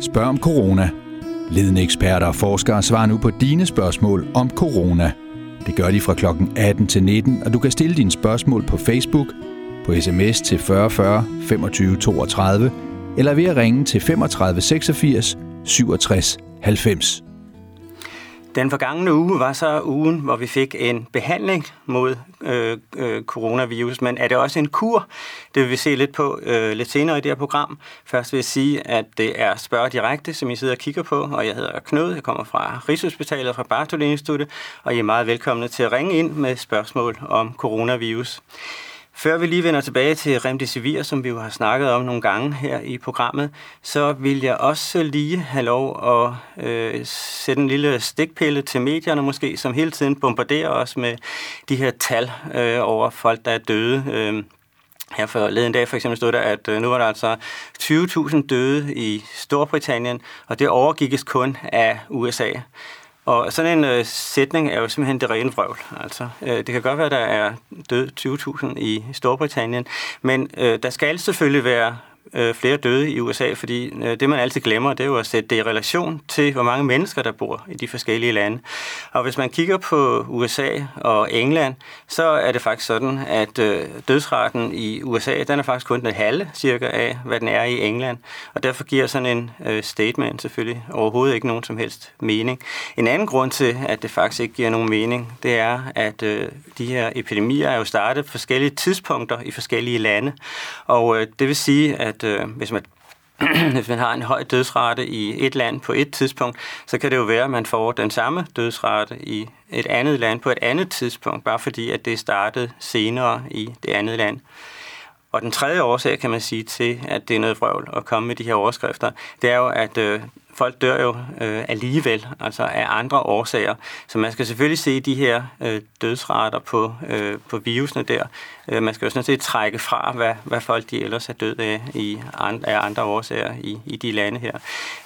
Spørg om corona. Ledende eksperter og forskere svarer nu på dine spørgsmål om corona. Det gør de fra kl. 18 til 19, og du kan stille dine spørgsmål på Facebook, på sms til 4040 25 32, eller ved at ringe til 35 86 67 90. Den forgangne uge var så ugen, hvor vi fik en behandling mod coronavirus, men er det også en kur? Det vil vi se lidt på lidt senere i det her program. Først vil jeg sige, at det er Spørg Direkte, som I sidder og kigger på, og jeg hedder Knud, jeg kommer fra Rigshospitalet, fra Bartolin-instituttet, og I er meget velkomne til at ringe ind med spørgsmål om coronavirus. Før vi lige vender tilbage til Remdesivir, som vi jo har snakket om nogle gange her i programmet, så vil jeg også lige have lov at sætte en lille stikpille til medierne måske, som hele tiden bombarderer os med de her tal over folk, der er døde. Her forleden dag for eksempel stod der, at nu var der altså 20.000 døde i Storbritannien, og det overgikkes kun af USA. Og sådan en sætning er jo simpelthen det rene vrøvl. Altså, det kan godt være, at der er død 20.000 i Storbritannien, men der skal selvfølgelig være flere døde i USA, fordi det, man altid glemmer, det er jo at sætte det i relation til, hvor mange mennesker, der bor i de forskellige lande. Og hvis man kigger på USA og England, så er det faktisk sådan, at dødsraten i USA, den er faktisk kun den halve cirka af, hvad den er i England. Og derfor giver sådan en statement selvfølgelig overhovedet ikke nogen som helst mening. En anden grund til, at det faktisk ikke giver nogen mening, det er, at de her epidemier er jo startet på forskellige tidspunkter i forskellige lande. Og det vil sige, at hvis man har en høj dødsrate i et land på et tidspunkt, så kan det jo være, at man får den samme dødsrate i et andet land på et andet tidspunkt, bare fordi at det startede senere i det andet land. Og den tredje årsag, kan man sige, til, at det er noget vrøvl at komme med de her overskrifter, det er jo, at folk dør jo alligevel, altså af andre årsager. Så man skal selvfølgelig se de her dødsrater på virusene der. Man skal jo sådan set trække fra, hvad folk de ellers er døde af andre årsager i de lande her.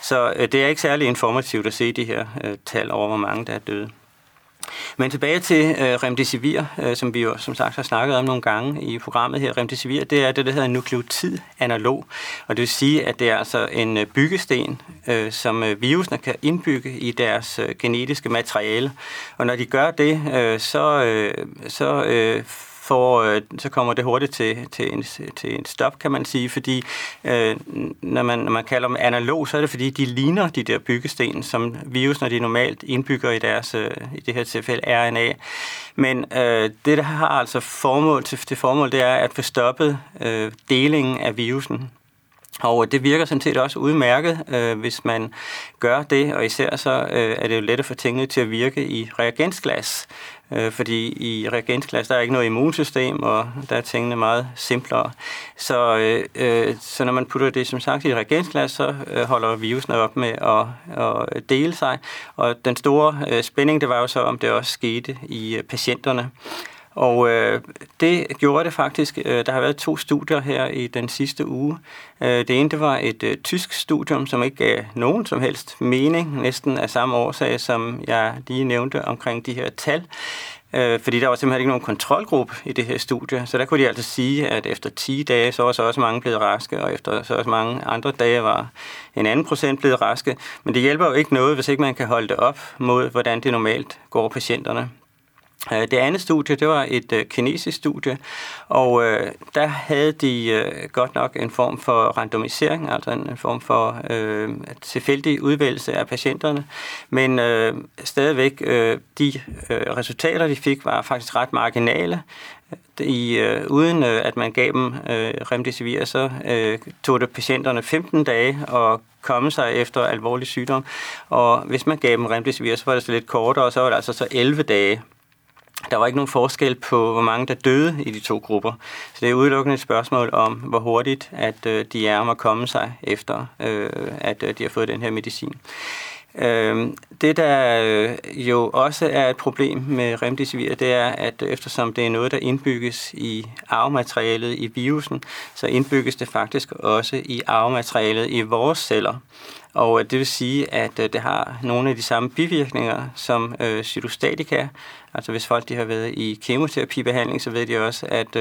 Så det er ikke særlig informativt at se de her tal over, hvor mange der er døde. Men tilbage til Remdesivir, som vi jo som sagt har snakket om nogle gange i programmet her. Remdesivir, det er det, der hedder nukleotidanalog, og det vil sige, at det er altså en byggesten, som virusene kan indbygge i deres genetiske materiale. Og når de gør det, så kommer det hurtigt til en stop, kan man sige, fordi når man kalder dem analog, så er det fordi, de ligner de der byggesten, som virus, når de normalt indbygger i deres, i det her tilfælde, RNA. Men det, der har altså formål, det er at få stoppet delingen af virusen. Og det virker sådan set også udmærket, hvis man gør det, og især så er det jo let at få tingene til at virke i reagensglas. Fordi i reagensglas, der er ikke noget immunsystem, og der er tingene meget simplere. Så når man putter det, som sagt, i reagensglas, så holder virusen op med at dele sig. Og den store spænding, det var jo så, om det også skete i patienterne. Og det gjorde det faktisk. Der har været 2 studier her i den sidste uge. Det ene, det var et tysk studium, som ikke gav nogen som helst mening, næsten af samme årsag, som jeg lige nævnte omkring de her tal. Fordi der var simpelthen ikke nogen kontrolgruppe i det her studie, så der kunne de altså sige, at efter 10 dage, så var så også mange blevet raske, og efter så også mange andre dage var en anden procent blevet raske. Men det hjælper jo ikke noget, hvis ikke man kan holde det op mod, hvordan det normalt går patienterne. Det andet studie, det var et kinesisk studie, og der havde de godt nok en form for randomisering, altså en form for tilfældig udvælgelse af patienterne, men stadigvæk de resultater, de fik, var faktisk ret marginale. Uden at man gav dem remdesivir, så tog det patienterne 15 dage at komme sig efter alvorlig sygdom, og hvis man gav dem remdesivir, så var det så lidt kortere, og så var det altså så 11 dage. Der var ikke nogen forskel på, hvor mange der døde i de 2 grupper. Så det er udelukkende et spørgsmål om, hvor hurtigt at de er om at komme sig efter, at de har fået den her medicin. Det, der jo også er et problem med remdesivir, det er, at eftersom det er noget, der indbygges i arvematerialet i virusen, så indbygges det faktisk også i arvematerialet i vores celler. Og det vil sige, at det har nogle af de samme bivirkninger som cytostatika. Altså hvis folk de har været i kemoterapibehandling, så ved de også, at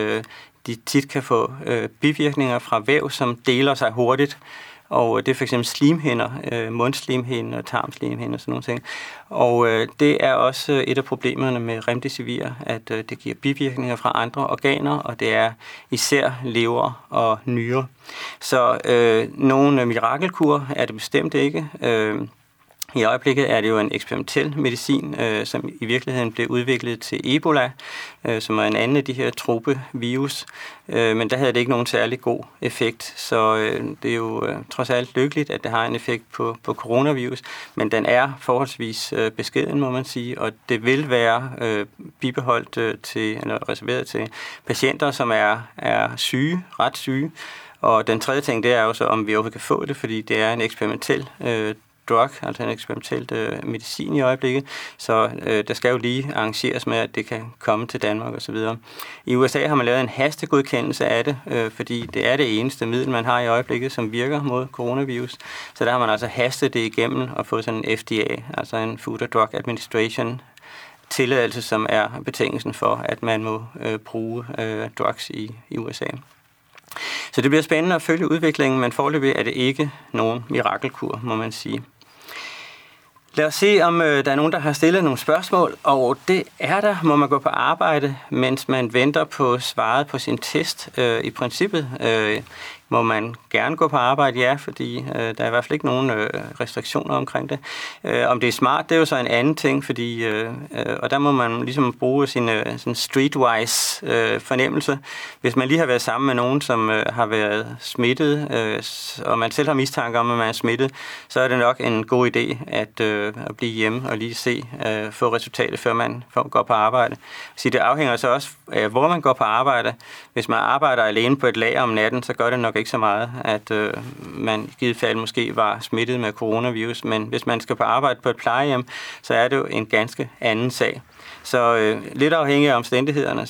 de tit kan få bivirkninger fra væv, som deler sig hurtigt. Og det er for eksempel slimhinder, mundslimhinder, tarmslimhinder og sådan nogle ting. Og det er også et af problemerne med remdesivir, at det giver bivirkninger fra andre organer, og det er især lever og nyrer. Så nogen mirakelkur er det bestemt ikke. I øjeblikket er det jo en eksperimentel medicin, som i virkeligheden blev udviklet til Ebola, som er en anden af de her tropevirus, men der havde det ikke nogen særlig god effekt, så det er jo trods alt lykkeligt, at det har en effekt på coronavirus, men den er forholdsvis beskeden, må man sige, og det vil være bibeholdt til, eller reserveret til patienter, som er syge, ret syge, og den tredje ting, det er jo så, om vi overhovedet kan få det, fordi det er en eksperimentel drug, altså en eksperimentel medicin i øjeblikket, så der skal jo lige arrangeres med, at det kan komme til Danmark osv. I USA har man lavet en hastegodkendelse af det, fordi det er det eneste middel, man har i øjeblikket, som virker mod coronavirus, så der har man altså hastet det igennem og fået sådan en FDA, altså en Food and Drug Administration tilladelse, som er betingelsen for, at man må bruge drugs i USA. Så det bliver spændende at følge udviklingen, men foreløbig er det ikke nogen mirakelkur, må man sige. Lad os se, om der er nogen, der har stillet nogle spørgsmål, og det er der, må man gå på arbejde, mens man venter på svaret på sin test. I princippet må man gerne gå på arbejde, ja, fordi der er i hvert fald ikke nogen restriktioner omkring det. Om det er smart, det er jo så en anden ting, fordi, og der må man ligesom bruge sin streetwise fornemmelse. Hvis man lige har været sammen med nogen, som har været smittet, og man selv har mistanke om, at man er smittet, så er det nok en god idé at blive hjemme og lige få resultatet, før man går på arbejde. Så det afhænger så også af, hvor man går på arbejde. Hvis man arbejder alene på et lager om natten, så gør det nok ikke så meget, at man i givet fald måske var smittet med coronavirus, men hvis man skal på arbejde på et plejehjem, så er det jo en ganske anden sag. Så lidt afhængig af omstændighederne,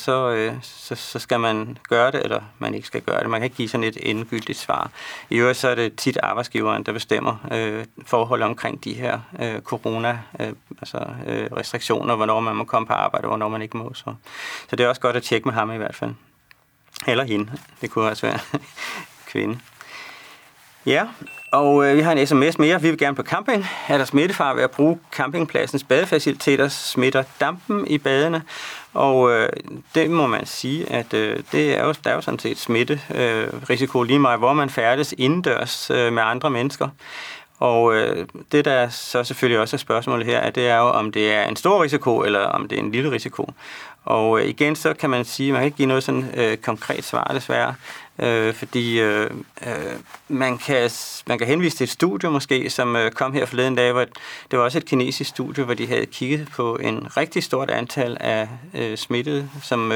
så skal man gøre det, eller man ikke skal gøre det. Man kan ikke give sådan et endegyldigt svar. I øvrigt så er det tit arbejdsgiveren, der bestemmer forhold omkring de her corona-restriktioner, hvornår man må komme på arbejde, og hvornår man ikke må. Så det er også godt at tjekke med ham i hvert fald. Eller hende. Det kunne også være kvinde. Ja, og vi har en sms mere. Vi vil gerne på camping. Er der smittefare ved at bruge campingpladsens badefaciliteter, smitter dampen i badene? Og det må man sige, at der er jo sådan set smitterisiko lige meget, hvor man færdes indendørs med andre mennesker. Og det, der så selvfølgelig også er spørgsmålet her, det er jo, om det er en stor risiko, eller om det er en lille risiko. Og igen, så kan man sige, at man kan ikke give noget sådan konkret svar, desværre, fordi man kan henvise til et studie måske, som kom her forleden dag, hvor det var også et kinesisk studie, hvor de havde kigget på en rigtig stort antal af smittede, som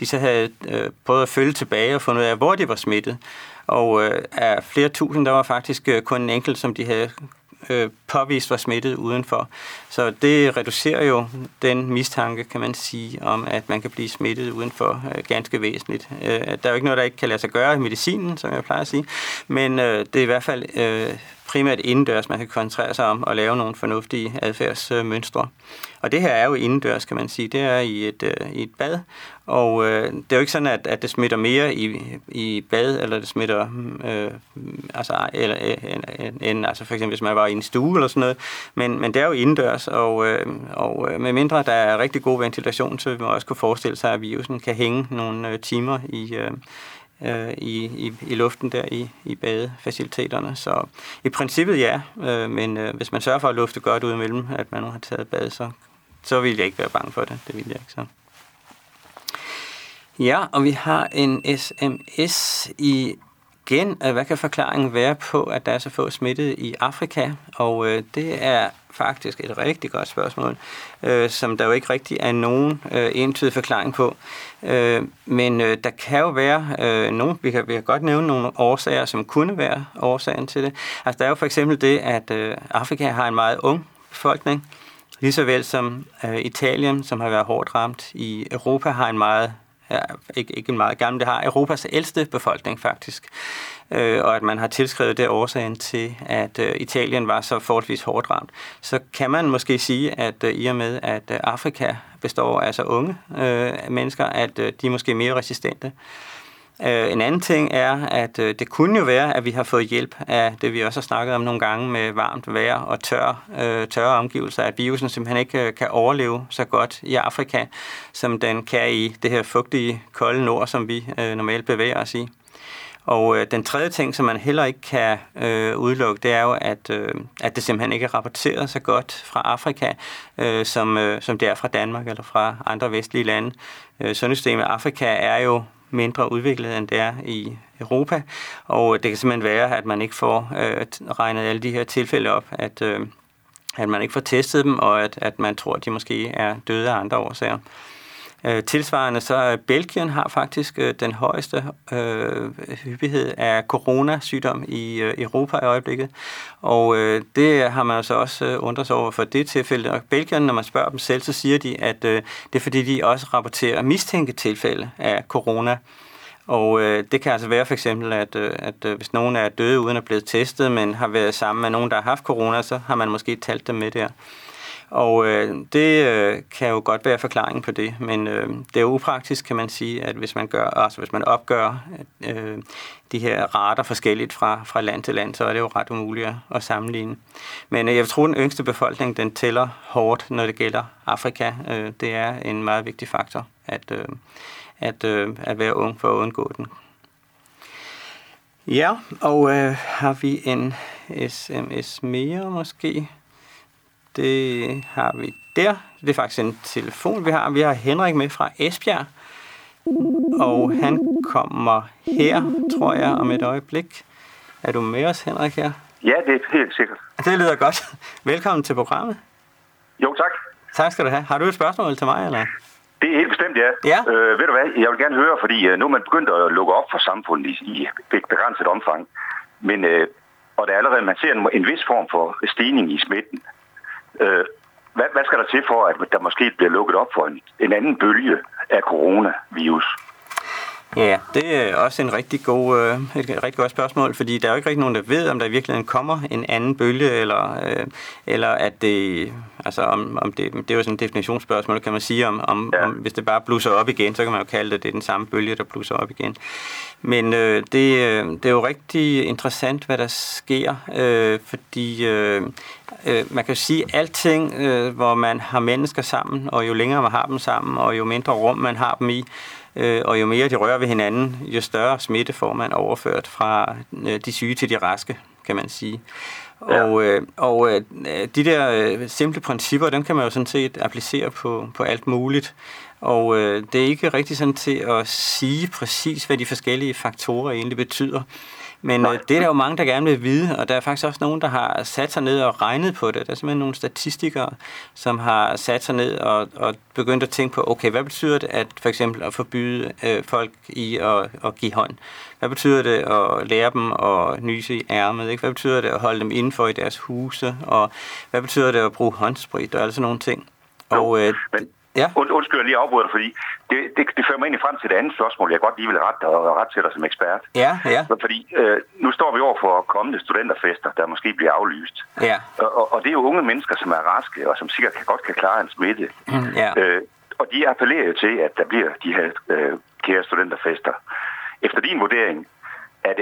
de så havde prøvet at følge tilbage og fundet ud af, hvor de var smittet. Og af flere tusind, der var faktisk kun en enkelt, som de havde påvist var smittet udenfor. Så det reducerer jo den mistanke, kan man sige, om at man kan blive smittet udenfor ganske væsentligt. Der er jo ikke noget, der ikke kan lade sig gøre i medicinen, som jeg plejer at sige, men det er i hvert fald primært indendørs, man kan koncentrere sig om at lave nogle fornuftige adfærdsmønstre. Og det her er jo indendørs, kan man sige. Det er i et bad, og det er jo ikke sådan, at det smitter mere i bad, eller det smitter, altså for eksempel, hvis man var i en stue eller sådan noget, men det er jo indendørs, og medmindre der er rigtig god ventilation, så vil man også kunne forestille sig, at virusen kan hænge nogle timer i luften der i badefaciliteterne. Så i princippet ja, men hvis man sørger for at lufte godt ud imellem, at man nu har taget bad, så vil jeg ikke være bange for det. Det vil jeg ikke så. Ja, og vi har en sms igen. Hvad kan forklaringen være på, at der er så få smittede i Afrika? Og det er faktisk et rigtig godt spørgsmål, som der jo ikke rigtig er nogen entydig forklaring på. Men der kan jo være nogle, vi kan godt nævne nogle årsager, som kunne være årsagen til det. Altså der er jo for eksempel det, at Afrika har en meget ung befolkning, lige så vel som Italien, som har været hårdt ramt i Europa, har en meget det har Europas ældste befolkning faktisk, og at man har tilskrevet det årsagen til, at Italien var så forholdsvis hårdt ramt, så kan man måske sige, at i og med, at Afrika består af så unge mennesker, at de er måske mere resistente. En anden ting er, at det kunne jo være, at vi har fået hjælp af det, vi også har snakket om nogle gange med varmt vejr og tørre omgivelser, at virusen simpelthen ikke kan overleve så godt i Afrika, som den kan i det her fugtige, kolde nord, som vi normalt bevæger os i. Og den tredje ting, som man heller ikke kan udelukke, det er jo, at det simpelthen ikke er rapporteret så godt fra Afrika, som det er fra Danmark eller fra andre vestlige lande. Sundhedssystemet i Afrika er jo mindre udviklet, end det er i Europa, og det kan simpelthen være, at man ikke får regnet alle de her tilfælde op, at man ikke får testet dem, og at man tror, at de måske er døde af andre årsager. Tilsvarende så Belgien har faktisk den højeste hyppighed af coronasygdom i Europa i øjeblikket, og det har man altså også undret sig over for det tilfælde. Og Belgien, når man spørger dem selv, så siger de, at det er fordi, de også rapporterer mistænkte tilfælde af corona. Og det kan altså være for eksempel, at hvis nogen er døde uden at blive testet, men har været sammen med nogen, der har haft corona, så har man måske talt dem med der. Og det kan jo godt være forklaringen på det, men det er jo upraktisk, kan man sige, at hvis man opgør de her rater forskelligt fra land til land, så er det jo ret umuligt at sammenligne. Men jeg tror, den yngste befolkning, den tæller hårdt, når det gælder Afrika. Det er en meget vigtig faktor at være ung for at undgå den. Ja, og har vi en sms mere måske? Det har vi der. Det er faktisk en telefon, vi har. Vi har Henrik med fra Esbjerg, og han kommer her, tror jeg, om et øjeblik. Er du med os, Henrik, her? Ja, det er helt sikkert. Det lyder godt. Velkommen til programmet. Jo, tak. Tak skal du have. Har du et spørgsmål til mig, eller? Det er helt bestemt, ja. Ved du hvad, jeg vil gerne høre, fordi nu er man begyndt at lukke op for samfundet i et begrænset omfang, men, og der er allerede, man ser en vis form for stigning i smitten. Hvad skal der til for, at der måske bliver lukket op for en anden bølge af coronavirus? Ja, det er også et rigtig godt spørgsmål, fordi der er jo ikke rigtig nogen, der ved, om der i virkeligheden kommer en anden bølge, eller at det, altså om det er jo sådan et definitionsspørgsmål, kan man sige, om hvis det bare blusser op igen, så kan man jo kalde det den samme bølge, der blusser op igen. Men det er jo rigtig interessant, hvad der sker, fordi man kan jo sige, at alting, hvor man har mennesker sammen, og jo længere man har dem sammen, og jo mindre rum man har dem i, og jo mere de rører ved hinanden, jo større smitte får man overført fra de syge til de raske, kan man sige. Ja. Og de der simple principper, dem kan man jo sådan set applicere på alt muligt. Og det er ikke rigtig sådan til at sige præcis, hvad de forskellige faktorer egentlig betyder. Men det er der jo mange, der gerne vil vide, og der er faktisk også nogen, der har sat sig ned og regnet på det. Der er simpelthen nogle statistikere, som har sat sig ned og begyndt at tænke på, okay, hvad betyder det at for eksempel at forbyde folk i at give hånd? Hvad betyder det at lære dem at nyse i ærmet? Ikke? Hvad betyder det at holde dem indenfor i deres huse? Og hvad betyder det at bruge håndsprit? Og alle sådan nogle ting. Og ja. Undskyld, jeg lige afbryder, fordi det fører mig egentlig frem til det andet spørgsmål, jeg godt lige vil rette til dig som ekspert. Ja. Fordi nu står vi over for kommende studenterfester, der måske bliver aflyst. Ja. Og det er jo unge mennesker, som er raske, og som sikkert godt kan klare en smitte. Ja. Og de appellerer jo til, at der bliver de her kære studenterfester. Efter din vurdering,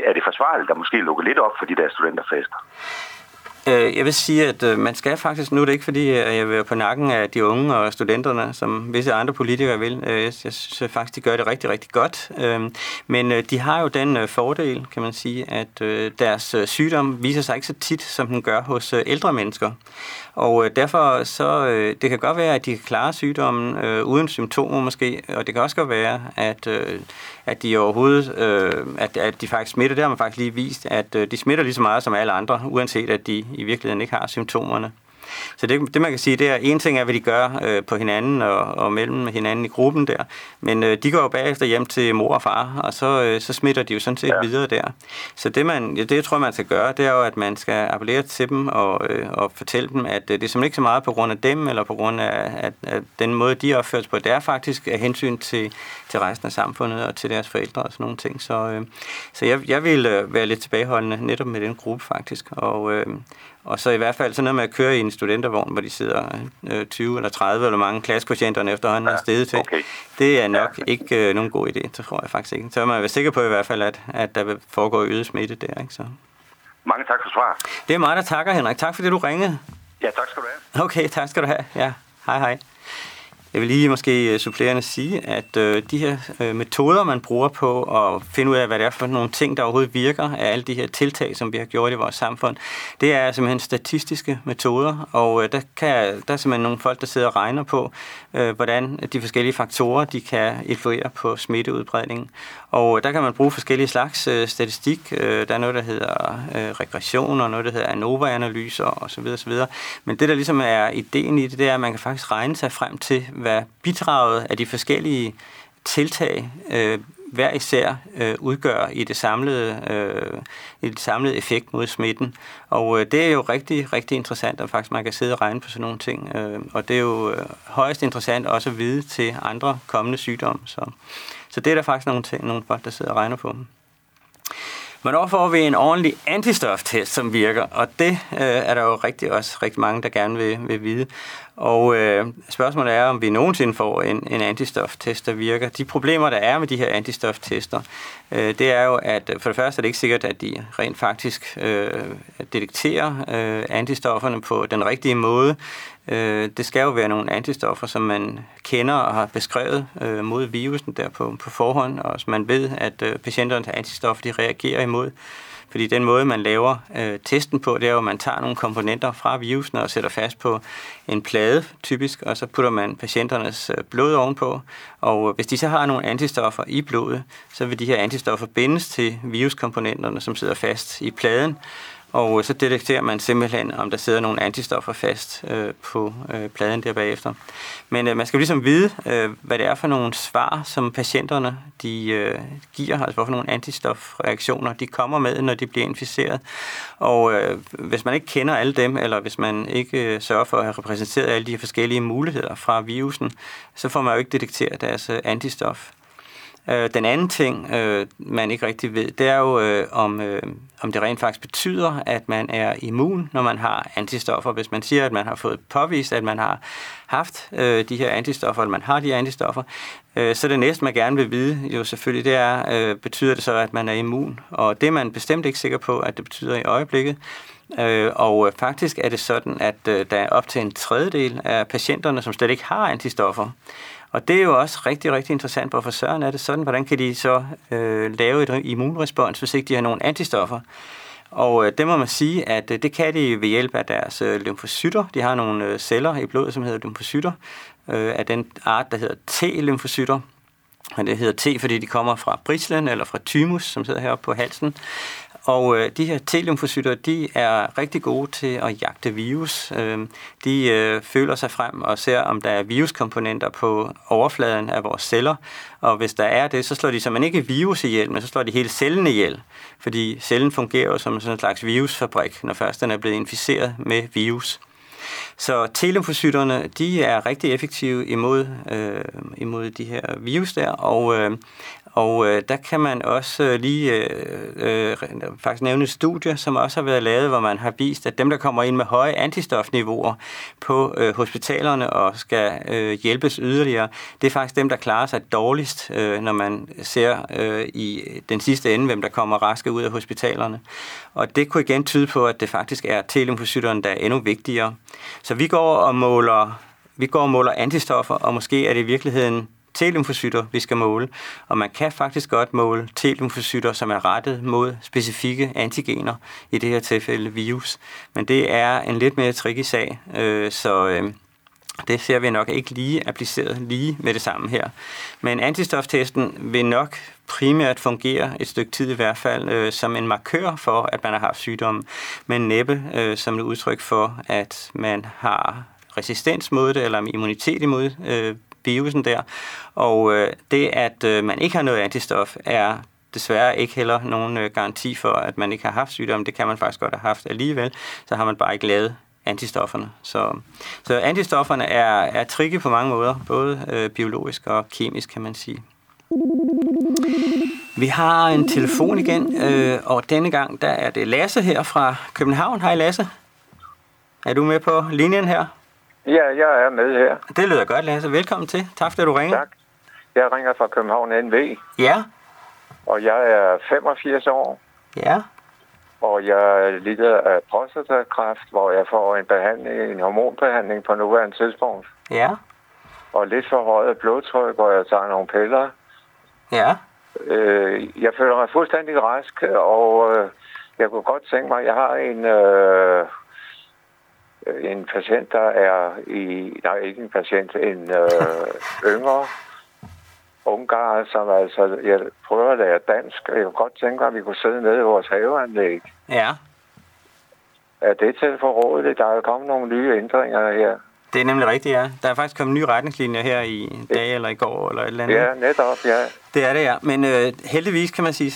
er det forsvarligt at måske lukke lidt op for de der studenterfester? Jeg vil sige, at man skal faktisk, nu er det ikke fordi, jeg vil på nakken af de unge og studenterne, som visse andre politikere vil. Jeg synes faktisk, de gør det rigtig, rigtig godt. Men de har jo den fordel, kan man sige, at deres sygdom viser sig ikke så tit, som den gør hos ældre mennesker. Og derfor så, det kan godt være, at de kan klare sygdommen uden symptomer måske, og det kan også godt være, at de overhovedet, at de faktisk smitter. Det har man faktisk lige vist, at de smitter lige så meget som alle andre, uanset at de i virkeligheden ikke har symptomerne. Så det man kan sige, det er, en ting er, hvad de gør på hinanden og mellem hinanden i gruppen der, men de går jo bagefter hjem til mor og far, og så smitter de jo sådan set videre der. Så det jeg tror, man skal gøre, det er jo, at man skal appellere til dem og fortælle dem, at det er simpelthen ikke så meget på grund af dem, eller på grund af at den måde, de opføres på, det er faktisk af hensyn til resten af samfundet og til deres forældre og sådan nogle ting. Så jeg vil være lidt tilbageholdende netop med den gruppe faktisk, og Og så i hvert fald sådan noget med at køre i en studentervogn, hvor de sidder 20 eller 30 eller mange klassekvotienterne efterhånden er steget til. Okay. Det er nok ikke nogen god idé, det tror jeg faktisk ikke. Så er man sikker på i hvert fald, at der vil foregå øget smitte der. Ikke? Så. Mange tak for svar. Det er mig, der takker, Henrik. Tak fordi du ringede. Ja, tak skal du have. Okay, tak skal du have. Ja, hej hej. Jeg vil lige måske supplerende sige, at de her metoder, man bruger på at finde ud af, hvad det er for nogle ting, der overhovedet virker af alle de her tiltag, som vi har gjort i vores samfund, det er simpelthen statistiske metoder, og der er simpelthen nogle folk, der sidder og regner på, hvordan de forskellige faktorer, de kan influere på smitteudbredningen. Og der kan man bruge forskellige slags statistik. Der er noget, der hedder regression, og noget, der hedder ANOVA-analyser osv. osv. Men det, der ligesom er ideen i det er, at man kan faktisk regne sig frem til, hvad bidraget af de forskellige tiltag hver især udgør i det samlede, effekt mod smitten. Og det er jo rigtig, rigtig interessant, at faktisk man kan sidde og regne på sådan nogle ting. Og det er jo højst interessant også at vide til andre kommende sygdomme. Så det er der faktisk nogle folk, der sidder og regner på. Men hvornår får vi en ordentlig antistoftest, som virker? Og det er der jo også rigtig mange, der gerne vil vide. Og spørgsmålet er, om vi nogensinde får en antistoftest, der virker. De problemer, der er med de her antistoftester, det er jo, at for det første er det ikke sikkert, at de rent faktisk detekterer antistofferne på den rigtige måde. Det skal jo være nogle antistoffer, som man kender og har beskrevet mod virusen der på forhånd, og som man ved, at patienternes antistoffer de reagerer imod. Fordi den måde, man laver testen på, det er jo, at man tager nogle komponenter fra virusen og sætter fast på en plade, typisk, og så putter man patienternes blod ovenpå. Og hvis de så har nogle antistoffer i blodet, så vil de her antistoffer bindes til viruskomponenterne, som sidder fast i pladen. Og så detekterer man simpelthen, om der sidder nogle antistoffer fast på pladen der bagefter. Men man skal jo ligesom vide, hvad det er for nogle svar, som patienterne de giver, altså hvorfor nogle antistofreaktioner de kommer med, når de bliver inficeret. Og hvis man ikke kender alle dem, eller hvis man ikke sørger for at have repræsenteret alle de forskellige muligheder fra virusen, så får man jo ikke detekteret deres antistof. Den anden ting, man ikke rigtig ved, det er jo, om det rent faktisk betyder, at man er immun, når man har antistoffer. Hvis man siger, at man har fået påvist, at man har haft de her antistoffer, eller man har de her antistoffer, så det næste, man gerne vil vide, jo selvfølgelig, det er, betyder det så, at man er immun? Og det er man bestemt ikke sikker på, at det betyder i øjeblikket. Og faktisk er det sådan, at der er op til 1/3 af patienterne, som slet ikke har antistoffer. Og det er jo også rigtig, rigtig interessant, hvorfor søren er det sådan, hvordan kan de så lave et immunrespons, hvis ikke de har nogen antistoffer? Og det må man sige, at det kan de ved hjælp af deres lymfocytter. De har nogle celler i blodet, som hedder lymfocytter, af den art, der hedder T-lymfocytter. Og det hedder T, fordi de kommer fra brislen eller fra thymus, som sidder heroppe på halsen. Og de her T-lymfocytter, de er rigtig gode til at jagte virus. De føler sig frem og ser, om der er viruskomponenter på overfladen af vores celler. Og hvis der er det, så slår de simpelthen ikke virus ihjel, men så slår de hele cellen ihjel. Fordi cellen fungerer jo som sådan en slags virusfabrik, når først den er blevet inficeret med virus. Så T-lymfocytterne, de er rigtig effektive imod de her virus der, og der kan man også lige faktisk nævne et studie, som også har været lavet, hvor man har vist, at dem, der kommer ind med høje antistofniveauer på hospitalerne og skal hjælpes yderligere, det er faktisk dem, der klarer sig dårligst, når man ser i den sidste ende, hvem der kommer raske ud af hospitalerne. Og det kunne igen tyde på, at det faktisk er T-lymfocytterne, der er endnu vigtigere. Så vi går og måler antistoffer, og måske er det i virkeligheden T-lymfocytter, vi skal måle, og man kan faktisk godt måle T-lymfocytter, som er rettet mod specifikke antigener, i det her tilfælde virus. Men det er en lidt mere tricky sag, så det ser vi nok ikke lige appliceret lige med det samme her. Men antistoftesten vil nok primært fungerer et stykke tid i hvert fald som en markør for, at man har haft sygdommen, men næppe som et udtryk for, at man har resistens mod det, eller immunitet imod virusen der. Og det, at man ikke har noget antistof, er desværre ikke heller nogen garanti for, at man ikke har haft sygdommen. Det kan man faktisk godt have haft alligevel, så har man bare ikke lavet antistofferne. Så antistofferne er tricky på mange måder, både biologisk og kemisk, kan man sige. Vi har en telefon igen, og denne gang der er det Lasse her fra København. Hej Lasse. Er du med på linjen her? Ja, jeg er med her. Det lyder godt, Lasse. Velkommen til. Tak fordi du ringer. Tak. Jeg ringer fra København NV. Ja. Og jeg er 85 år. Ja. Og jeg lider af prostatakræft, hvor jeg får en behandling, en hormonbehandling på nuværende tidspunkt. Ja. Og lidt for højt blodtryk, hvor jeg tager nogle piller. Ja. Jeg føler mig fuldstændig rask, og jeg kunne godt tænke mig, jeg har en patient, der er yngre ungarer, som altså, jeg prøver at lære dansk. Jeg kunne godt tænke mig, at vi kunne sidde nede i vores haveanlæg. Ja. Er det til forrådeligt? Der er jo kommet nogle nye ændringer her. Det er nemlig rigtigt, ja. Der er faktisk kommet nye retningslinjer her i dag eller i går eller et eller andet. Ja, netop, ja. Det er det, ja. Men heldigvis kan man sige,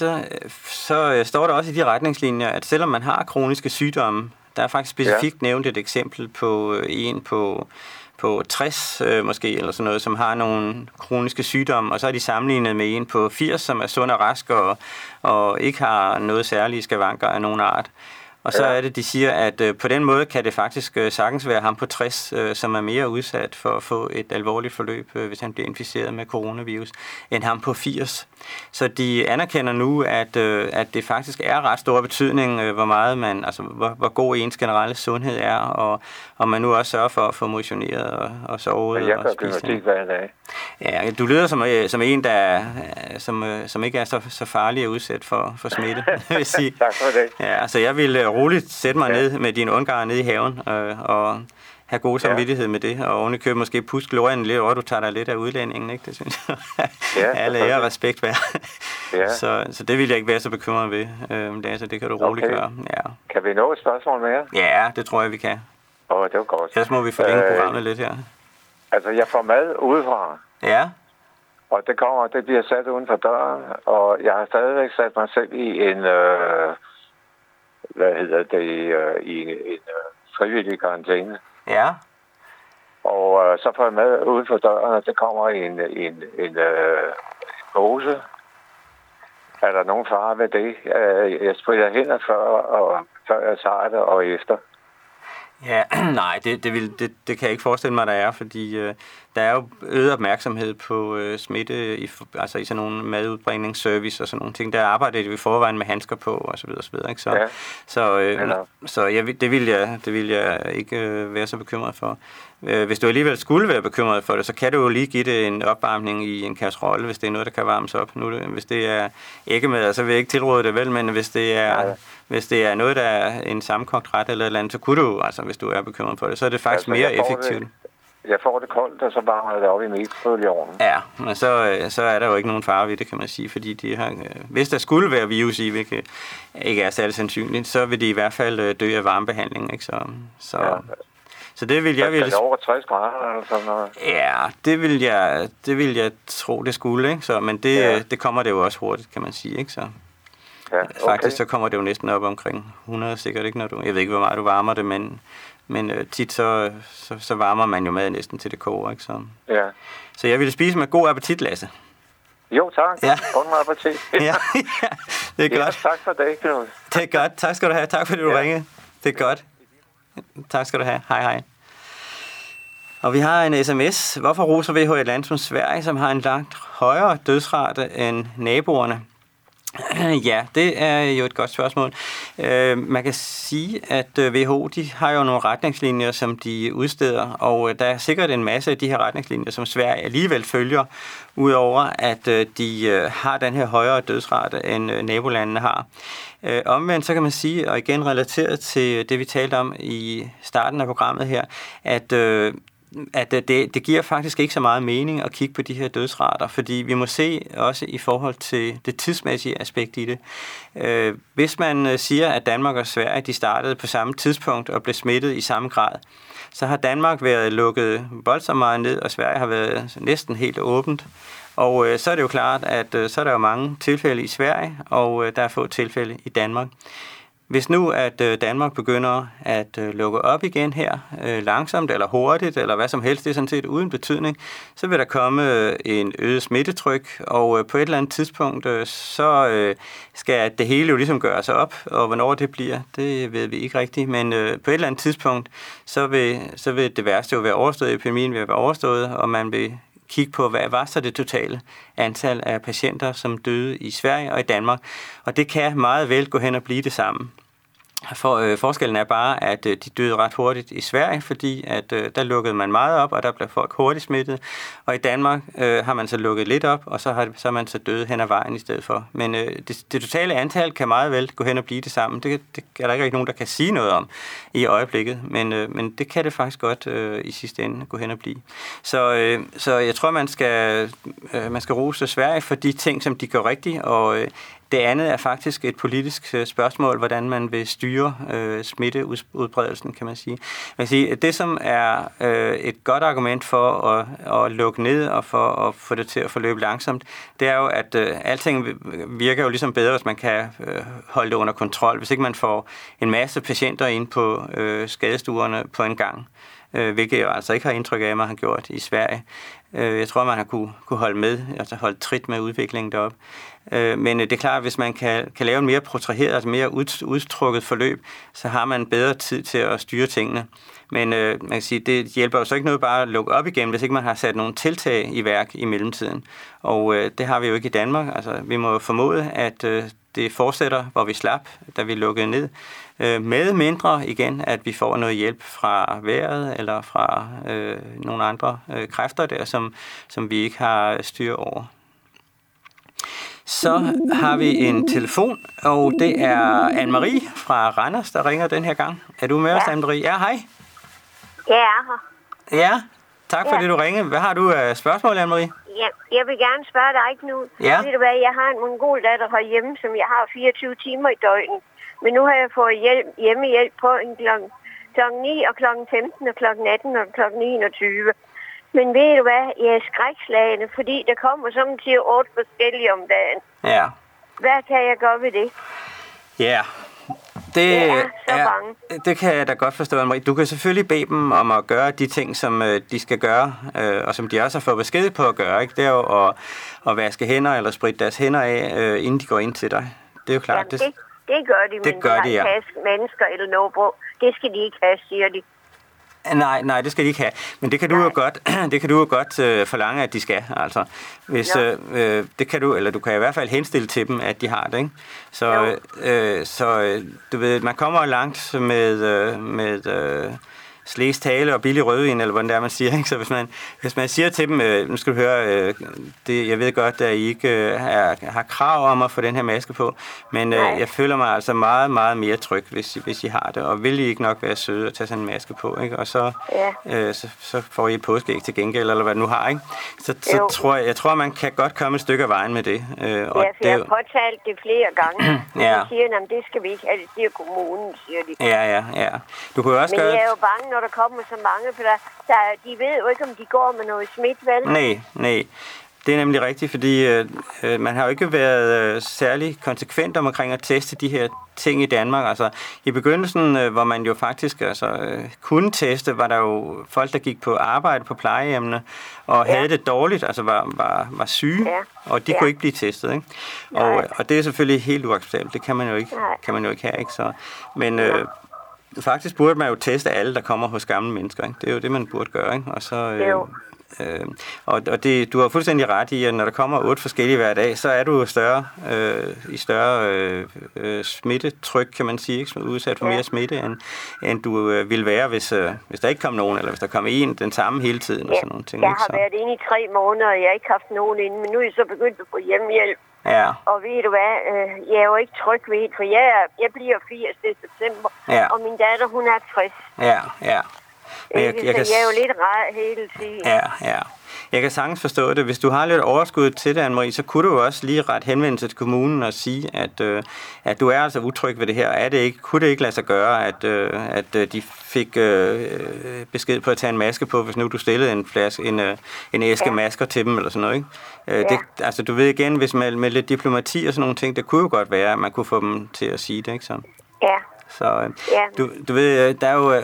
så står der også i de retningslinjer, at selvom man har kroniske sygdomme, der er faktisk specifikt nævnt et eksempel på en på 60 måske, eller sådan noget, som har nogle kroniske sygdomme, og så er de sammenlignet med en på 80, som er sund og rask og ikke har noget særligt skavanker af nogen art. Og så er det, de siger, at på den måde kan det faktisk sagtens være ham på 60, som er mere udsat for at få et alvorligt forløb, hvis han bliver inficeret med coronavirus, end ham på 80. Så de anerkender nu, at det faktisk er ret stor betydning, hvor god ens generelle sundhed er, og man nu også sørger for at få motioneret og sovet og spist. Jeg gør det. Ja, du lyder som en, der som ikke er så farlig at udsætte for smitte, vil jeg sige. Tak for det. Ja, så jeg vil roligt sætte mig ned med dine ungarer nede i haven og have god samvittighed med det, og ovenikøb måske puske lorien lidt over, du tager dig lidt af udlændingen, ikke? Det synes jeg. Alle ære og respekt værd. Ja. Så det vil jeg ikke være så bekymret ved. Altså, det kan du roligt gøre. Ja. Kan vi nå et spørgsmål mere? Ja, det tror jeg, vi kan. Det var godt. Ellers må vi forlænge programmet lidt her. Altså, jeg får mad udefra. Ja. Og det bliver sat uden for døren, og jeg har stadigvæk sat mig selv i en frivillig karantæne. Ja. Og så får jeg mad uden for døren, og det kommer en pose. Er der nogen fare ved det? Jeg spritter hænder før jeg tager det og efter. Ja, nej, det kan jeg ikke forestille mig, der er, fordi der er jo øget opmærksomhed på smitte i sådan nogle madudbringningsservice og sådan nogle ting. Der arbejder de i forvejen med handsker på og så videre og så videre, ikke? Det vil jeg ikke være så bekymret for. Hvis du alligevel skulle være bekymret for det, så kan du jo lige give det en opvarmning i en kasserolle, hvis det er noget, der kan varmes op. Nu, hvis det er æggemad, så vil jeg ikke tilråde det vel, men hvis det er noget, der er en sammenkogt ret eller et eller andet, så kunne du, hvis du er bekymret for det, så er det faktisk mere effektivt. Jeg får det koldt, og så varmer det op i mikrobølgeovnen. Ja, men så er der jo ikke nogen fare ved det, kan man sige, fordi hvis der skulle være virus i, hvilket ikke er særlig sandsynligt, så vil de i hvert fald dø af varmebehandling, ikke? Så det vil jeg over 60 grader eller sådan noget. Ja, det vil jeg tro det skulle, ikke? Så men det kommer det jo også hurtigt, kan man sige, ikke? Så faktisk så kommer det jo næsten op omkring 100 sikkert, ikke, når du. Jeg ved ikke hvor meget du varmer det, men tit så varmer man jo mad næsten til det koger, ikke? Så. Ja. Så jeg ville spise med god appetit, Lasse. Jo, tak. Ja. Godt med appetit. ja. Det er godt. Ja, tak for det, Knud. Det er godt. Tak skal du have. Tak fordi du ringede. Det er godt. Tak skal du have. Hej, hej. Og vi har en sms. Hvorfor roser VH et land som Sverige, som har en langt højere dødsrate end naboerne? Ja, det er jo et godt spørgsmål. Man kan sige, at WHO, de har jo nogle retningslinjer, som de udsteder, og der er sikkert en masse af de her retningslinjer, som Sverige alligevel følger, udover at de har den her højere dødsrate, end nabolandene har. Omvendt så kan man sige, og igen relateret til det, vi talte om i starten af programmet her, at det giver faktisk ikke så meget mening at kigge på de her dødsrater, fordi vi må se også i forhold til det tidsmæssige aspekt i det. Hvis man siger, at Danmark og Sverige de startede på samme tidspunkt og blev smittet i samme grad, så har Danmark været lukket voldsomt meget ned, og Sverige har været næsten helt åbent. Og så er det jo klart, at så er der jo mange tilfælde i Sverige, og der er få tilfælde i Danmark. Hvis nu, at Danmark begynder at lukke op igen her, langsomt eller hurtigt, eller hvad som helst, det er sådan set uden betydning, så vil der komme en øget smittetryk, og på et eller andet tidspunkt, så skal det hele jo ligesom gøre sig op, og hvornår det bliver, det ved vi ikke rigtigt, men på et eller andet tidspunkt, så vil det værste jo være overstået, epidemien vil være overstået, og man vil kigge på, hvad var så det totale antal af patienter, som døde i Sverige og i Danmark. Og det kan meget vel gå hen og blive det samme. Forskellen er bare, at de døde ret hurtigt i Sverige, fordi at der lukkede man meget op, og der blev folk hurtigt smittet. Og i Danmark har man så lukket lidt op, og så er man så døde hen ad vejen i stedet for. Men det totale antal kan meget vel gå hen og blive det samme. Det er der ikke nogen, der kan sige noget om i øjeblikket, men det kan det faktisk godt i sidste ende gå hen og blive. Så jeg tror, man skal rose Sverige for de ting, som de gør rigtigt, og det andet er faktisk et politisk spørgsmål, hvordan man vil styre smitteudbredelsen, kan man sige. Det, som er et godt argument for at lukke ned og for at få det til at forløbe langsomt, det er jo, at alting virker jo ligesom bedre, hvis man kan holde det under kontrol, hvis ikke man får en masse patienter ind på skadestuerne på en gang, hvilket jeg altså ikke har indtryk af, at man har gjort i Sverige. Jeg tror, man har kunne holde med, altså holde trit med udviklingen deroppe. Men det er klart, at hvis man kan lave en mere protraheret, altså mere udstrukket forløb, så har man bedre tid til at styre tingene. Men man kan sige, det hjælper jo så ikke noget bare at lukke op igen, hvis ikke man har sat nogle tiltag i værk i mellemtiden. Og det har vi jo ikke i Danmark. Altså, vi må formode, at det fortsætter, hvor vi slap, da vi lukkede ned. Med mindre igen, at vi får noget hjælp fra vejret eller fra nogle andre kræfter der, som vi ikke har styr over. Så har vi en telefon, og det er Anne-Marie fra Randers, der ringer den her gang. Er du med os, Anne-Marie? Ja, hej. Ja, jeg er her. Ja, tak for det, du ringede. Hvad har du af spørgsmål, Anne-Marie? Ja, jeg vil gerne spørge dig, Knud. Ja. Ved du hvad, jeg har en mongoldatter herhjemme, som jeg har 24 timer i døgnet. Men nu har jeg fået hjemmehjælp på en kl. 9 og kl. 15 og kl. 18 og kl. 29. Men ved du hvad, jeg er skrækslagende, fordi der kommer sommetider 8 forskellige om dagen. Ja. Hvad kan jeg gøre ved det? Ja, det kan jeg da godt forstå, Anne-Marie. Du kan selvfølgelig bede dem om at gøre de ting, som de skal gøre, og som de også har fået besked på at gøre. Ikke? Det er jo at vaske hænder eller spritte deres hænder af, inden de går ind til dig. Det er jo klart. Jamen, det gør de, men de har ikke mennesker eller noget på. Det skal de ikke have, siger de. Nej, det skal de ikke have. Men det kan du jo godt, forlange, at de skal. Altså, hvis det kan du, eller du kan i hvert fald henstille til dem, at de har det. Ikke? Så du ved, man kommer langt med slæs tale og billig rødvin, eller hvordan det er, man siger. Ikke? Så hvis man siger til dem, nu skal du høre, jeg ved godt, at I ikke har krav om at få den her maske på, men jeg føler mig altså meget, meget mere tryg, hvis I har det, og vil I ikke nok være søde og tage sådan en maske på, ikke? Og så får I et påskæg til gengæld, eller hvad det nu har, ikke? Så tror jeg, man kan godt komme et stykke af vejen med det. Jeg har påtalt det flere gange, og de siger, at det skal vi ikke have, det siger kommunen, siger de. Ja. Du kunne også gøre... jeg er jo bange, når der kommer så mange, for de ved jo ikke, om de går med noget smidt, vel? Nej. Det er nemlig rigtigt, fordi man har jo ikke været særlig konsekvent omkring at teste de her ting i Danmark. Altså, i begyndelsen, hvor man jo faktisk kunne teste, var der jo folk, der gik på arbejde på plejehjemmene og havde det dårligt, altså var syge, og de kunne ikke blive testet. Ikke? Og det er selvfølgelig helt uacceptabelt. Det kan man jo ikke, have. Ikke? Så, men... faktisk burde man jo teste alle, der kommer hos gamle mennesker. Ikke? Det er jo det, man burde gøre. Ikke? Og så, og det, du har fuldstændig ret i, at når der kommer 8 forskellige hver dag, så er du i større smittetryk, kan man sige, ikke? Udsat for mere smitte, end du ville være, hvis der ikke kom nogen, eller hvis der kom en den samme hele tiden. Og sådan nogle ting, jeg har været inde i 3 måneder, og jeg har ikke haft nogen inde, men nu er jeg så begyndt at få hjemmehjælp. Ja. Og ved du hvad, jeg er jo ikke tryg ved, for jeg bliver 80. september, og min datter, hun er 60. Ja. Men jeg er jo lidt ræd hele tiden. Ja. Jeg kan sagtens forstå det. Hvis du har lidt overskud til det, Anne-Marie, så kunne du også lige ret henvendelse til kommunen og sige, at du er altså utryg ved det her. Kunne det ikke lade sig gøre, at de fik besked på at tage en maske på, hvis nu du stillede en æske masker til dem eller sådan noget, ikke? Det, altså, du ved igen, hvis med lidt diplomati og sådan nogle ting, det kunne jo godt være, at man kunne få dem til at sige det, ikke sådan? Ja. Så ja. Du ved, der er jo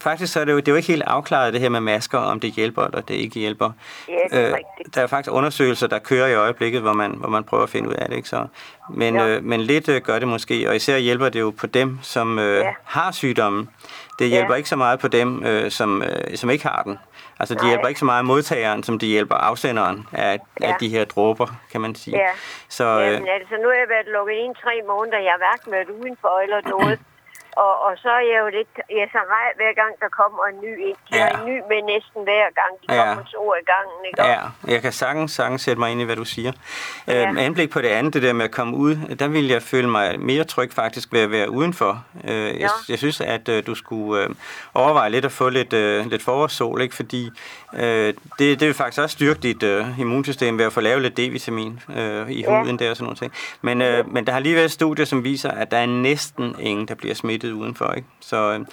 faktisk så er det jo ikke helt afklaret det her med masker, om det hjælper eller det ikke hjælper. Ja, det er rigtigt. Der er faktisk undersøgelser, der kører i øjeblikket, hvor man prøver at finde ud af det, ikke så. Men ja. Men lidt gør det måske, og især hjælper det jo på dem, som har sygdommen. Det hjælper ikke så meget på dem, som ikke har den. Altså, de hjælper ikke så meget modtageren, som de hjælper afsenderen af de her dråber, kan man sige. Ja. Så, jamen, altså, nu har jeg været lukket ind 3 måneder, jeg har hverken været udenfor eller noget. Og så er jeg jo lidt... Jeg er så rej, hver gang der kommer en ny ind. De er en ny med næsten hver gang. De kommer så i gangen, ikke? Ja, jeg kan sagtens sætte mig ind i, hvad du siger. Med anblik på det andet, det der med at komme ud, der ville jeg føle mig mere tryg faktisk ved at være udenfor. Jeg synes, at du skulle overveje lidt at få lidt forårssol, ikke? Fordi det vil faktisk også styrke dit immunsystem ved at få lavet lidt D-vitamin i huden der og sådan nogle ting. Men der har lige været studier, som viser, at der er næsten ingen, der bliver smittet udenfor, ikke? Så jeg har ikke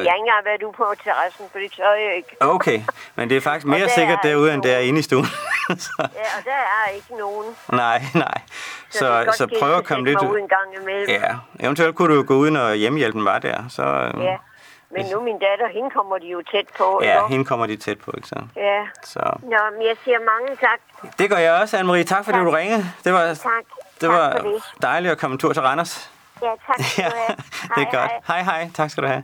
engang været ude på terrassen, for det tør jeg ikke. Okay, men det er faktisk mere sikkert derude, end der inde i stuen. Så. Ja, og der er ikke nogen. Nej. Så prøv at komme lidt ud en gang imellem. Ja, eventuelt kunne du gå ud, når hjemmehjælpen var der. Så, ja, men nu min datter, hende kommer de jo tæt på. Ja, eller? Hende kommer de tæt på, ikke så? Ja. Så. Nå, men jeg siger mange tak. Det gør jeg også, Anne-Marie. Tak fordi du ringede. Det var dejligt at komme en tur til Randers. Ja, tak skal du have. Det er godt. Hej. Tak skal du have.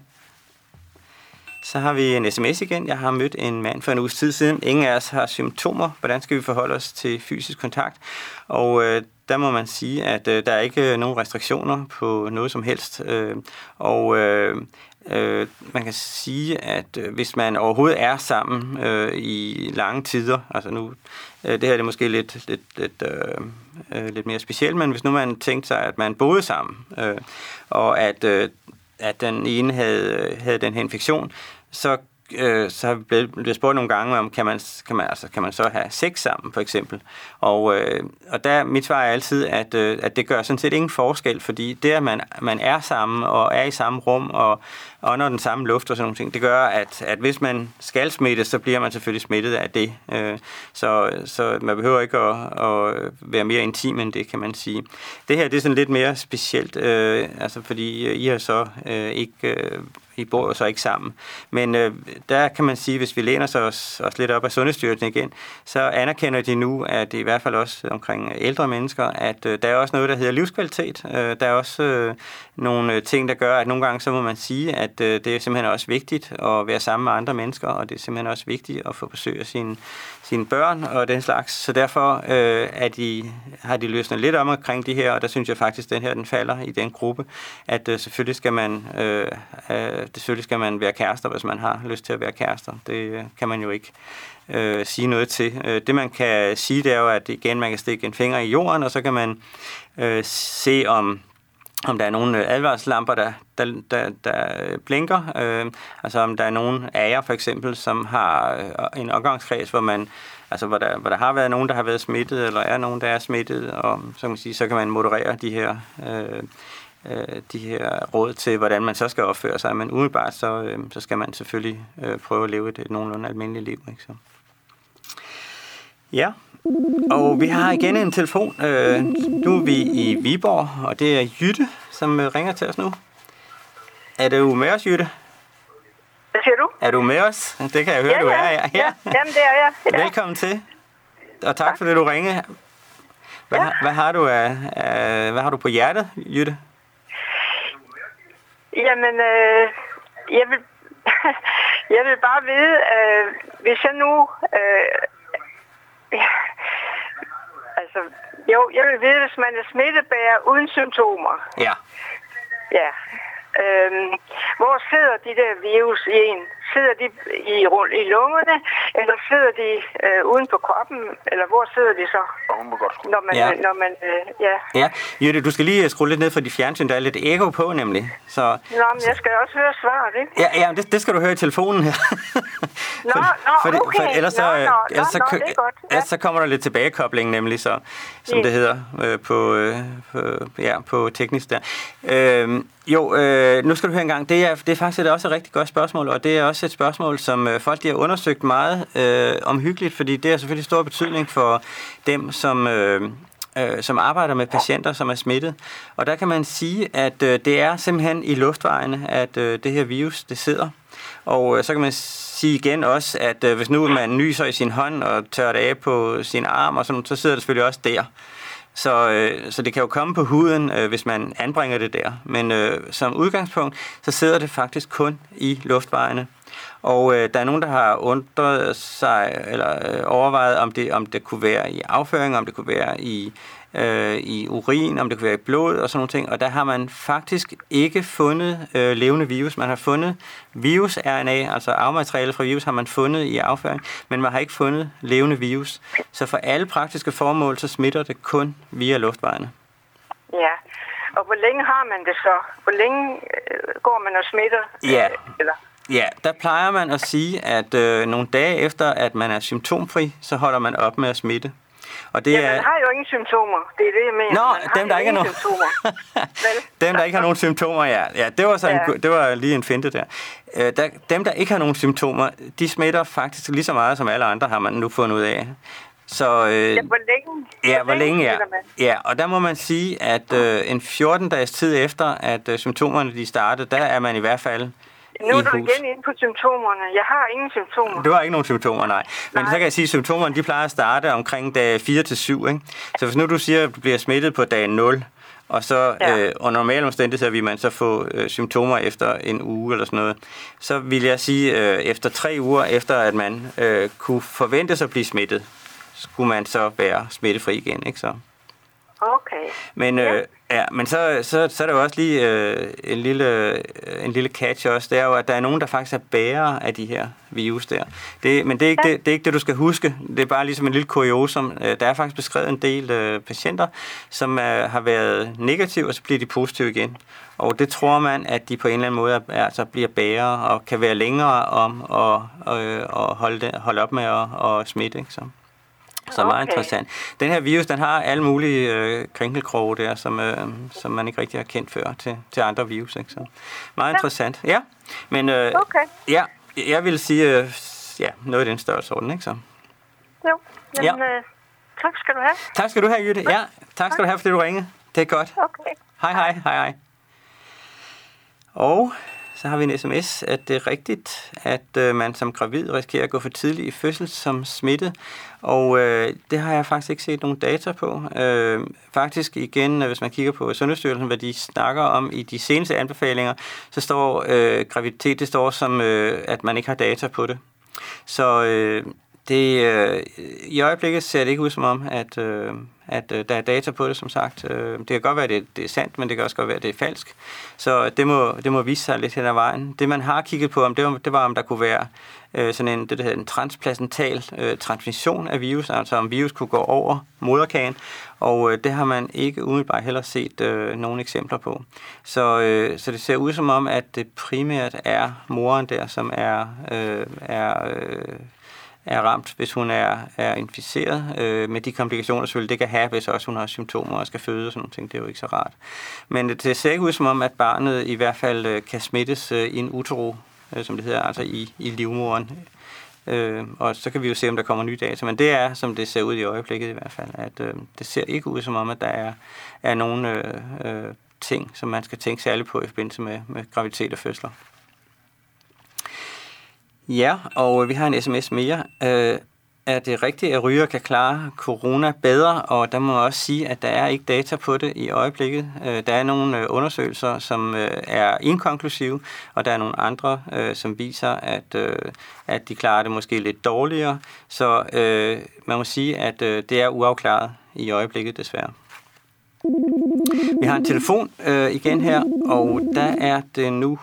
Så har vi en sms igen. Jeg har mødt en mand for en uges tid siden. Ingen af os har symptomer. Hvordan skal vi forholde os til fysisk kontakt? Og der må man sige, at der er ikke nogen restriktioner på noget som helst. Man kan sige, at hvis man overhovedet er sammen i lange tider, altså nu, det her er det måske lidt mere specielt, men hvis nu man tænkte sig, at man boede sammen, og at den ene havde den her infektion, så har vi blevet spurgt nogle gange om, kan man så have sex sammen, for eksempel. Og der mit svar er altid, at det gør sådan set ingen forskel, fordi det, at man er sammen og er i samme rum og ånder den samme luft og sådan nogle ting, det gør, at hvis man skal smittes, så bliver man selvfølgelig smittet af det. Så man behøver ikke at være mere intim end det, kan man sige. Det her, det er sådan lidt mere specielt, altså fordi I har så ikke... I bor jo så ikke sammen. Men der kan man sige, hvis vi læner så os lidt op af Sundhedsstyrelsen igen, så anerkender de nu, at i hvert fald også omkring ældre mennesker, at der er også noget, der hedder livskvalitet. Der er også nogle ting, der gør, at nogle gange så må man sige, at det er simpelthen også vigtigt at være sammen med andre mennesker, og det er simpelthen også vigtigt at få besøg af sine børn og den slags. Så derfor har de løsnet lidt om omkring de her, og der synes jeg faktisk, at den her den falder i den gruppe, at selvfølgelig skal man... Selvfølgelig skal man være kærester, hvis man har lyst til at være kærester. Det kan man jo ikke sige noget til. Det man kan sige, det er jo, at igen, man kan stikke en finger i jorden, og så kan man se, om der er nogle advarselslamper, der blinker. Altså om der er nogen af jer, for eksempel, som har en omgangskreds, hvor man... Altså, hvor der har været nogen, der har været smittet, eller er nogen, der er smittet, og så kan man sige, så kan man moderere de her... de her råd til, hvordan man så skal opføre sig, men umiddelbart så skal man selvfølgelig prøve at leve et nogenlunde almindeligt liv, ikke så? Ja, og vi har igen en telefon. Nu er vi i Viborg, og det er Jytte, som ringer til os nu. Er du med os, Jytte? Hvad siger du? Er du med os? Det kan jeg høre, ja, du er. Ja. Jamen, det er jeg. Ja. Velkommen til, og tak for det, du ringede. Hvad har du på hjertet, Jytte? Jamen, jeg vil bare vide, hvis jeg nu, jeg vil vide, hvis man er smittebærer uden symptomer. Ja. Hvor sidder de der virus i en? Sidder de i lungerne, eller sidder de uden på kroppen, eller hvor sidder de så? Jytte, du skal lige skrue lidt ned for dit fjernsyn, der er lidt ekko på nemlig. Så... Nå, men jeg skal også høre svaret, ikke? Ja, det skal du høre i telefonen her. Ellers så kommer der lidt tilbagekobling nemlig, så, som det hedder på teknisk der. Nu skal du høre en gang. Det er faktisk også et rigtig godt spørgsmål, og det er også et spørgsmål, som folk de har undersøgt meget omhyggeligt, fordi det har selvfølgelig stor betydning for dem, som som arbejder med patienter, som er smittet. Og der kan man sige, at det er simpelthen i luftvejene, at det her virus, det sidder. Og så kan man sige igen også, at hvis nu man nyser i sin hånd og tørrer det af på sin arm, og sådan, så sidder det selvfølgelig også der. Så det kan jo komme på huden, hvis man anbringer det der. Men som udgangspunkt, så sidder det faktisk kun i luftvejene. Og der er nogen, der har undret sig, eller overvejet, om det kunne være i afføring, om det kunne være i urin, om det kunne være i blod og sådan nogle ting. Og der har man faktisk ikke fundet levende virus. Man har fundet virus-RNA, altså arvemateriale fra virus, har man fundet i afføring, men man har ikke fundet levende virus. Så for alle praktiske formål, så smitter det kun via luftvejene. Ja, og hvor længe har man det så? Hvor længe går man og smitter? Ja. Ja, der plejer man at sige, at nogle dage efter, at man er symptomfri, så holder man op med at smitte. Og det man har jo ingen symptomer, det er det, jeg mener. Nå, dem, der ikke har nogen symptomer. Dem, der ikke har nogen symptomer, ja. Ja, det var, det var lige en finte der. Dem, der ikke har nogen symptomer, de smitter faktisk lige så meget som alle andre, har man nu fundet ud af. Så, hvor længe ja, og der må man sige, at en 14-dages tid efter, at symptomerne de startede, der er man i hvert fald... Nu er du igen inde på symptomerne. Jeg har ingen symptomer. Du har ikke nogen symptomer, nej. Men så kan jeg sige, at symptomerne de plejer at starte omkring dag 4-7. Ikke? Så hvis nu du siger, at du bliver smittet på dag 0, og så under normale omstændigheder vil man så få symptomer efter en uge eller sådan noget, så vil jeg sige, efter 3 uger efter, at man kunne forvente sig at blive smittet, skulle man så være smittefri igen, ikke så? Okay. Men, men så er der jo også lige en lille catch også, det er jo, at der er nogen, der faktisk er bærere af de her virus der. Men det er ikke det, du skal huske. Det er bare ligesom en lille kuriosum. Der er faktisk beskrevet en del patienter, som har været negative, og så bliver de positive igen. Og det tror man, at de på en eller anden måde altså bliver bærere og kan være længere om og holde op med at smitte, ikke så? Så meget interessant. Den her virus, den har alle mulige krænkelkroge der, som man ikke rigtig har kendt før til andre virus, ikke? Så meget interessant. Ja, men ja, jeg vil sige noget i den størrelsesorden, ikke så? Jo, jamen, tak skal du have. Tak skal du have, Jytte. Ja, tak skal du have, fordi du ringede. Det er godt. Okay. Hej. Og så har vi en sms, at det er rigtigt, at man som gravid risikerer at gå for tidligt i fødsel som smittet. Og det har jeg faktisk ikke set nogen data på. Faktisk igen, hvis man kigger på Sundhedsstyrelsen, hvad de snakker om i de seneste anbefalinger, så står graviditet, det står som, at man ikke har data på det. Så i øjeblikket ser det ikke ud som om, at der er data på det, som sagt. Det kan godt være, at det er sandt, men det kan også godt være, at det er falsk. Så det må vise sig lidt hen ad vejen. Det, man har kigget på, det var, om der kunne være sådan en, det hedder en transplacental transmission af virus, altså om virus kunne gå over moderkagen, og det har man ikke umiddelbart heller set nogle eksempler på. Så det ser ud som om, at det primært er moren der, som er ramt, hvis hun er inficeret med de komplikationer, selvfølgelig det kan have, hvis også hun har symptomer og skal føde og sådan nogle ting. Det er jo ikke så rart. Men det ser ikke ud som om, at barnet i hvert fald kan smittes i en utero, som det hedder, altså i livmoderen. Og så kan vi jo se, om der kommer nye data. Men det er, som det ser ud i øjeblikket i hvert fald, at det ser ikke ud som om, at der er nogen ting, som man skal tænke særligt på i forbindelse med graviditet og fødsler. Ja, og vi har en sms mere. Er det rigtigt, at ryger kan klare corona bedre? Og der må man også sige, at der er ikke data på det i øjeblikket. Der er nogle undersøgelser, som er inkonklusive, og der er nogle andre, som viser, at de klarer det måske lidt dårligere. Så man må sige, at det er uafklaret i øjeblikket desværre. Vi har en telefon igen her, og der er det nu...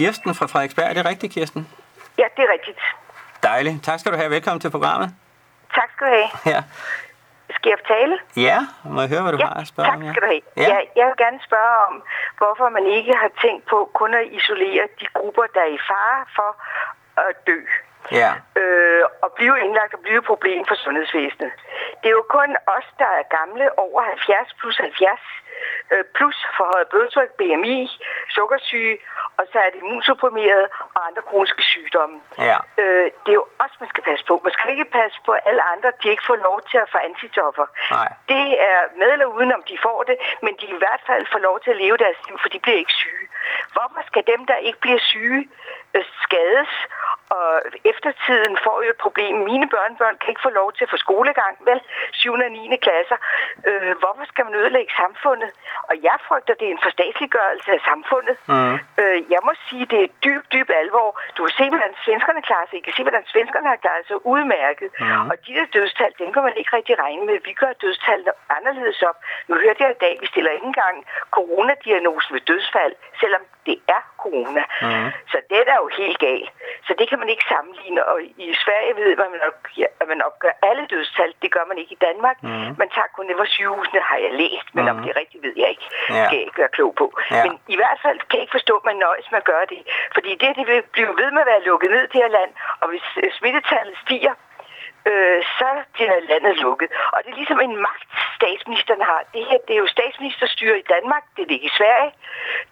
Kirsten fra Frederiksberg. Er det rigtigt, Kirsten? Ja, det er rigtigt. Dejligt. Tak skal du have. Velkommen til programmet. Tak skal du have. Ja. Skal jeg fortale? Ja, må jeg høre, hvad du har at spørge om? Ja, tak skal du have. Ja. Jeg vil gerne spørge om, hvorfor man ikke har tænkt på kun at isolere de grupper, der er i fare for at dø. Ja. at blive indlagt og blive et problem for sundhedsvæsenet. Det er jo kun os, der er gamle over 70 plus 70, plus forhøjet blodtryk, BMI, sukkersyge, og så er det immunsupprimerede og andre kroniske sygdomme. Ja. Det er jo også, man skal passe på. Man skal ikke passe på alle andre, de ikke får lov til at få antistoffer. Nej. Det er med eller uden, om de får det, men de i hvert fald får lov til at leve deres liv, for de bliver ikke syge. Hvorfor skal dem, der ikke bliver syge, skades? Og eftertiden får jo et problem. Mine børnebørn kan ikke få lov til at få skolegang, vel? 7. og 9. klasser. Hvorfor skal man ødelægge samfundet? Og jeg frygter, det er en forstatsliggørelse af samfundet. Mm. Jeg må sige, det er dyb alvor. Du kan se, hvordan svenskerne klarer sig. I kan se, hvordan svenskerne har klaret sig udmærket. Mm. Og de der dødstal, dem kan man ikke rigtig regne med. Vi gør dødstallene anderledes op. Nu hørte jeg i dag, vi stiller ikke engang coronadiagnosen ved dødsfald, selvom det er corona. Mm. Så det er jo helt galt. Så det kan man ikke sammenligne. Og i Sverige ved man, at man opgør alle dødstal. Det gør man ikke i Danmark. Mm. Man tager kun det, hvor sygehusene har jeg læst. Men om det er rigtigt, ved jeg ikke. Det kan jeg ikke være klog på. Ja. Men i hvert fald kan jeg ikke forstå, at man nøjes med at gøre det. Fordi det vil blive ved med at være lukket ned til her land. Og hvis smittetallet stiger, så bliver landet lukket. Og det er ligesom en magt, statsministeren har. Det her, det er jo statsministerstyre i Danmark, det er det ikke i Sverige.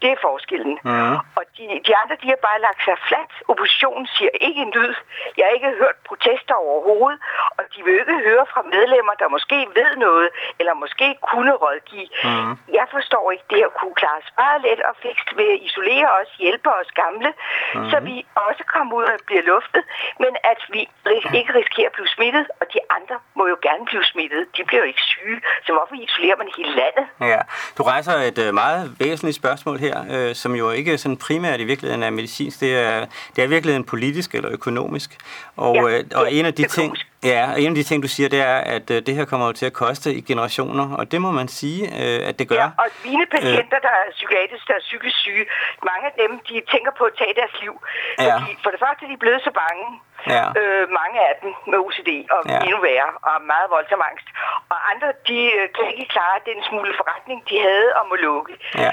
Det er forskellen. Mm. Og de andre, de har bare lagt sig fladt. Oppositionen siger ikke en lyd. Jeg har ikke hørt protester overhovedet, og de vil ikke høre fra medlemmer, der måske ved noget, eller måske kunne rådgive. Mm. Jeg forstår ikke, det her kunne klares meget let og fikst ved at isolere os, hjælpe os gamle, så vi også kommer ud og bliver luftet, men at vi ikke risikerer at blive smittet, og de andre må jo gerne blive smittet. De bliver jo ikke syge, så hvorfor isolerer man hele landet? Ja, du rejser et meget væsentligt spørgsmål her, som jo ikke sådan primært i virkeligheden er medicinsk. Det er virkelig en politisk eller økonomisk. Og en af de ting, du siger, det er, at det her kommer jo til at koste i generationer, og det må man sige, at det gør. Ja, og mine patienter, der er psykiatrisk, der er psykisk syge, mange af dem, de tænker på at tage deres liv. Ja. For det første, de er blevet så bange. Ja. Mange af dem med OCD og endnu værre og meget voldsom angst. Og andre, de kan ikke klare den smule forretning, de havde om at lukke. Ja.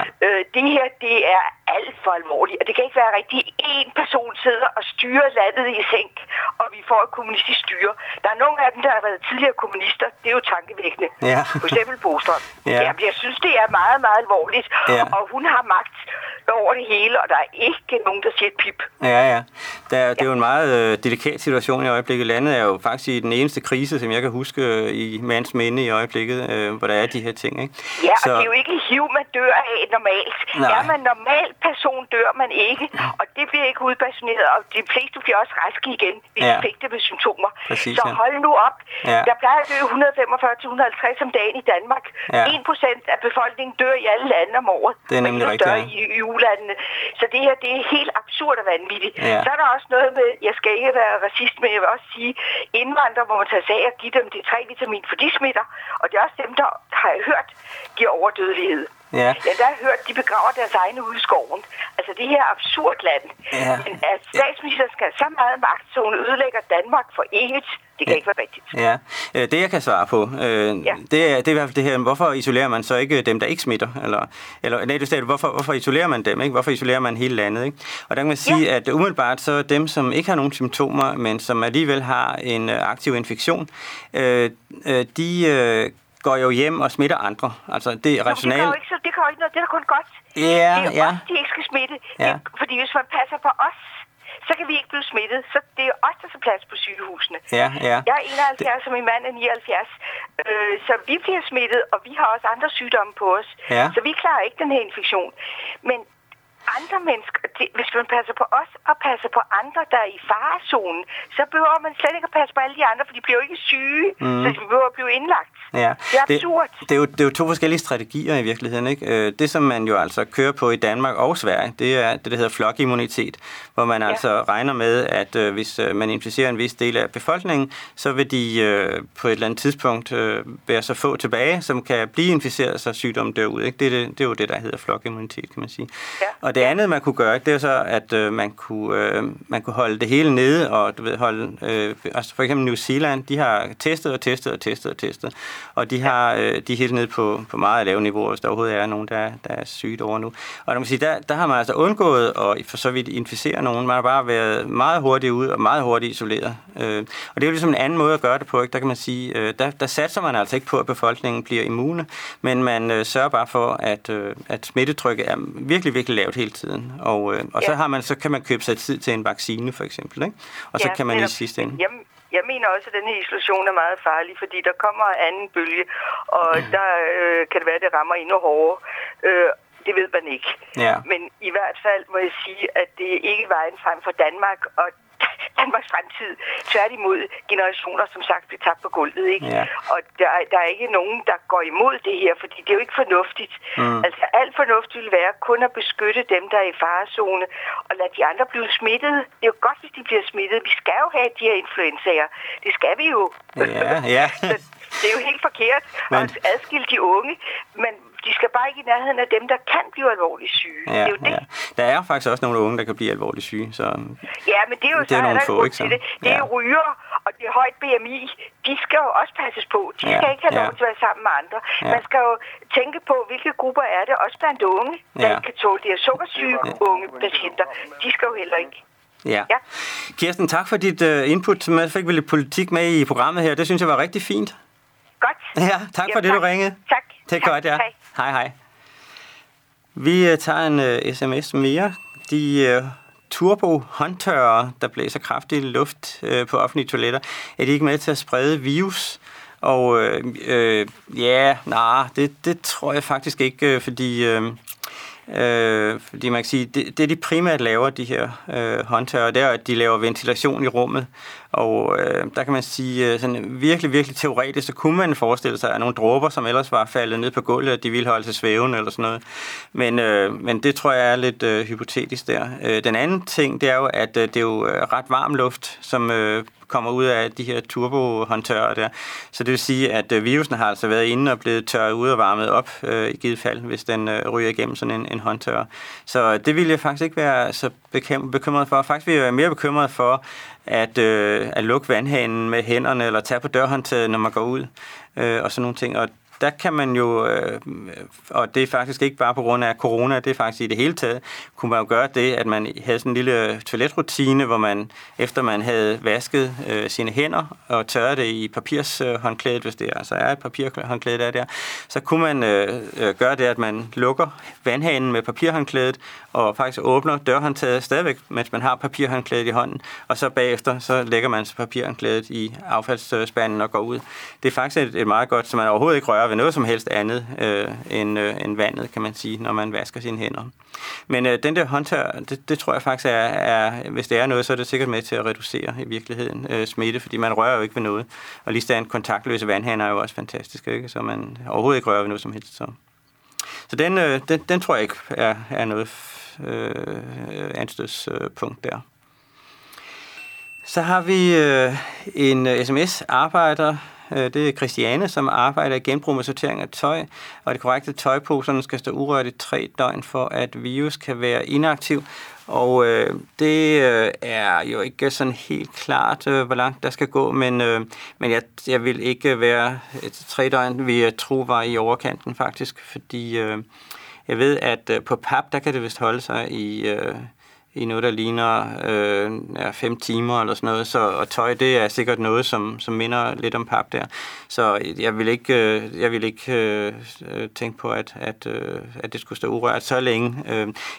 Det her, det er alt for alvorligt, og det kan ikke være rigtigt. En person sidder og styrer landet i sænk, og vi får et kommunistisk styre. Der er nogle af dem, der har været tidligere kommunister. Det er jo tankevækkende. Ja. For eksempel Bostrøm. Ja. Ja, jeg synes, det er meget, meget alvorligt, og hun har magt over det hele, og der er ikke nogen, der siger et pip. Ja. Det er jo en meget delikat situation i øjeblikket. Landet er jo faktisk i den eneste krise, som jeg kan huske i mands minde i øjeblikket, hvor der er de her ting, ikke? Ja, og det er jo ikke HIV, man dør af normalt. Nej. Er man normal person, dør man ikke, og det bliver ikke udpassioneret, og de fleste bliver også raske igen, hvis de fik det med symptomer. Præcis, så hold nu op. Ja. Der plejer at dø 145-150 om dagen i Danmark. 1% af befolkningen dør i alle lande om året. Det er nemlig rigtigt. I ulandene. Så det her, det er helt absurd og vanvittigt. Ja. Så er der også noget med, jeg skal ikke være racist, men jeg vil også sige, indvandrere, hvor man tager sag og give dem det 3-vitamin, for de smitter, og det er også dem, der har jeg hørt, giver overdødelighed. Ja. Ja, der har jeg hørt, de begraver deres egne ude i skoven. Altså det her absurd land. Ja. Men at statsministeren skal så meget magt, så hun ødelægger Danmark for evigt. Det kan ikke være rigtigt. Ja. Det jeg kan svare på, det er i hvert fald det her, hvorfor isolerer man så ikke dem, der ikke smitter? Hvorfor isolerer man dem? Ikke? Hvorfor isolerer man hele landet? Ikke? Og der kan man sige, at umiddelbart så dem, som ikke har nogen symptomer, men som alligevel har en aktiv infektion, de går jo hjem og smitter andre. Altså, det er rationelt. Det gør jo ikke noget. Det er kun godt. Det er os, de ikke skal smitte. Ja. Fordi hvis man passer på os, så kan vi ikke blive smittet. Så det er os, der skal plads på sygehusene. Ja. Jeg er 71, og min mand er 79. Så vi bliver smittet, og vi har også andre sygdomme på os. Ja. Så vi klarer ikke den her infektion. Men andre mennesker, hvis man passer på os og passer på andre, der er i farezonen, så behøver man slet ikke at passe på alle de andre, for de bliver jo ikke syge, så de behøver at blive indlagt. Ja. Det er absurd. Det er jo to forskellige strategier i virkeligheden, ikke? Det, som man jo altså kører på i Danmark og Sverige, det er det, der hedder flokimmunitet, hvor man altså regner med, at hvis man inficerer en vis del af befolkningen, så vil de på et eller andet tidspunkt være så få tilbage, som kan blive inficeret, så sygdommen dør ud, ikke? Det er jo det, der hedder flokimmunitet, kan man sige. Ja. Og det andet, man kunne gøre, det er så, at man kunne holde det hele nede, og du ved, holde, altså for eksempel New Zealand, de har testet, og de er helt nede på meget lave niveauer, hvis der overhovedet er nogen, der er sygt over nu. Og man kan sige, der har man altså undgået at for så vidt inficere nogen, man har bare været meget hurtigt ud og meget hurtigt isoleret. Og det er jo ligesom en anden måde at gøre det på, ikke? Der kan man sige, der satser man altså ikke på, at befolkningen bliver immune, men man sørger bare for, at smittetrykket er virkelig, virkelig lavt hele tiden. Og så, så kan man købe sig tid til en vaccine, for eksempel, ikke? Og så kan man i sidste ende. Jeg mener også, at den her isolation er meget farlig, fordi der kommer anden bølge, og der kan det være, at det rammer endnu hårdere. Det ved man ikke. Ja. Men i hvert fald må jeg sige, at det ikke er vejen frem for Danmark og Danmarks fremtid. Tværtimod generationer, som sagt, bliver tabt på gulvet, ikke? Ja. Og der er ikke nogen, der går imod det her, fordi det er jo ikke fornuftigt. Altså alt fornuftigt vil være kun at beskytte dem, der er i farezone, og lade de andre blive smittet. Det er jo godt, hvis de bliver smittet. Vi skal jo have de her influenzaer. Det skal vi jo. Ja. Det er jo helt forkert at adskille de unge, men de skal bare ikke i nærheden af dem, der kan blive alvorligt syge. Ja, det er jo det. Ja. Der er faktisk også nogle unge, der kan blive alvorligt syge. Så ja, men det er jo det er så, nogle få, ikke? Det er ryger, og det er højt BMI. De skal jo også passes på. De skal ikke have lov til at være sammen med andre. Ja. Man skal jo tænke på, hvilke grupper er det, også blandt unge, der ikke kan tåle det. Sukkersyge unge patienter, de skal jo heller ikke. Ja. Kirsten, tak for dit input. Man fik vel lidt politik med i programmet her. Det synes jeg var rigtig fint. Godt. Ja, tak for det, du ringede. Tak. Det er godt, ja. Hej. Vi tager en sms mere. De turbo-håndtørrer, der blæser kraftig luft på offentlige toiletter, er de ikke med til at sprede virus? Og det tror jeg faktisk ikke, fordi man kan sige, det de primært laver, de her håndtørrer, det er, at de laver ventilation i rummet. Og der kan man sige, sådan virkelig, virkelig teoretisk, så kunne man forestille sig, at nogle dråber, som ellers var faldet ned på gulvet, at de ville holde sig svævende eller sådan noget. Men det tror jeg er lidt hypotetisk der. Den anden ting, det er jo, at det er jo ret varm luft, som kommer ud af de her turbohåndtørrer der. Så det vil sige, at virusen har altså været inde og blevet tørret ud og varmet op i givet fald, hvis den ryger igennem sådan en håndtørrer. Så det ville jeg faktisk ikke være så bekymret for. Faktisk ville jeg være mere bekymret for at lukke vandhanen med hænderne eller tage på dørhåndtaget, når man går ud og sådan nogle ting. Og der kan man jo, og det er faktisk ikke bare på grund af corona, det er faktisk i det hele taget, kunne man jo gøre det, at man havde sådan en lille toiletrutine, hvor man, efter man havde vasket sine hænder og tørret det i papirshåndklædet, hvis det altså er et papirhåndklæde, der er der, så kunne man gøre det, at man lukker vandhanen med papirhåndklædet og faktisk åbner dørhåndtaget stadigvæk, mens man har papirhåndklædet i hånden, og så bagefter, så lægger man så papirhåndklædet i affaldsspanden og går ud. Det er faktisk et meget godt, så man overhovedet ikke rører ved noget som helst andet end vandet, kan man sige, når man vasker sine hænder. Men den der håndtør, det tror jeg faktisk er, hvis det er noget, så er det sikkert med til at reducere i virkeligheden smitte, fordi man rører jo ikke ved noget. Og lige sådan kontaktløse vandhaner er jo også fantastisk, ikke? Så man overhovedet ikke rører ved noget som helst. Så den tror jeg ikke er noget anstødspunkt der. Så har vi en sms-arbejder. Det er Christiane, som arbejder i genbrug med sortering af tøj, og det korrekte tøjposerne skal stå urørt i 3 døgn, for at virus kan være inaktiv. Og det er jo ikke sådan helt klart, hvor langt der skal gå, men jeg vil ikke være 3 døgn, vil jeg tro var i overkanten faktisk, fordi jeg ved, at på pap, der kan det vist holde sig i noget, der ligner 5 timer eller sådan noget, og tøj, det er sikkert noget, som minder lidt om pap der. Så jeg vil ikke tænke på, at det skulle stå urørt så længe.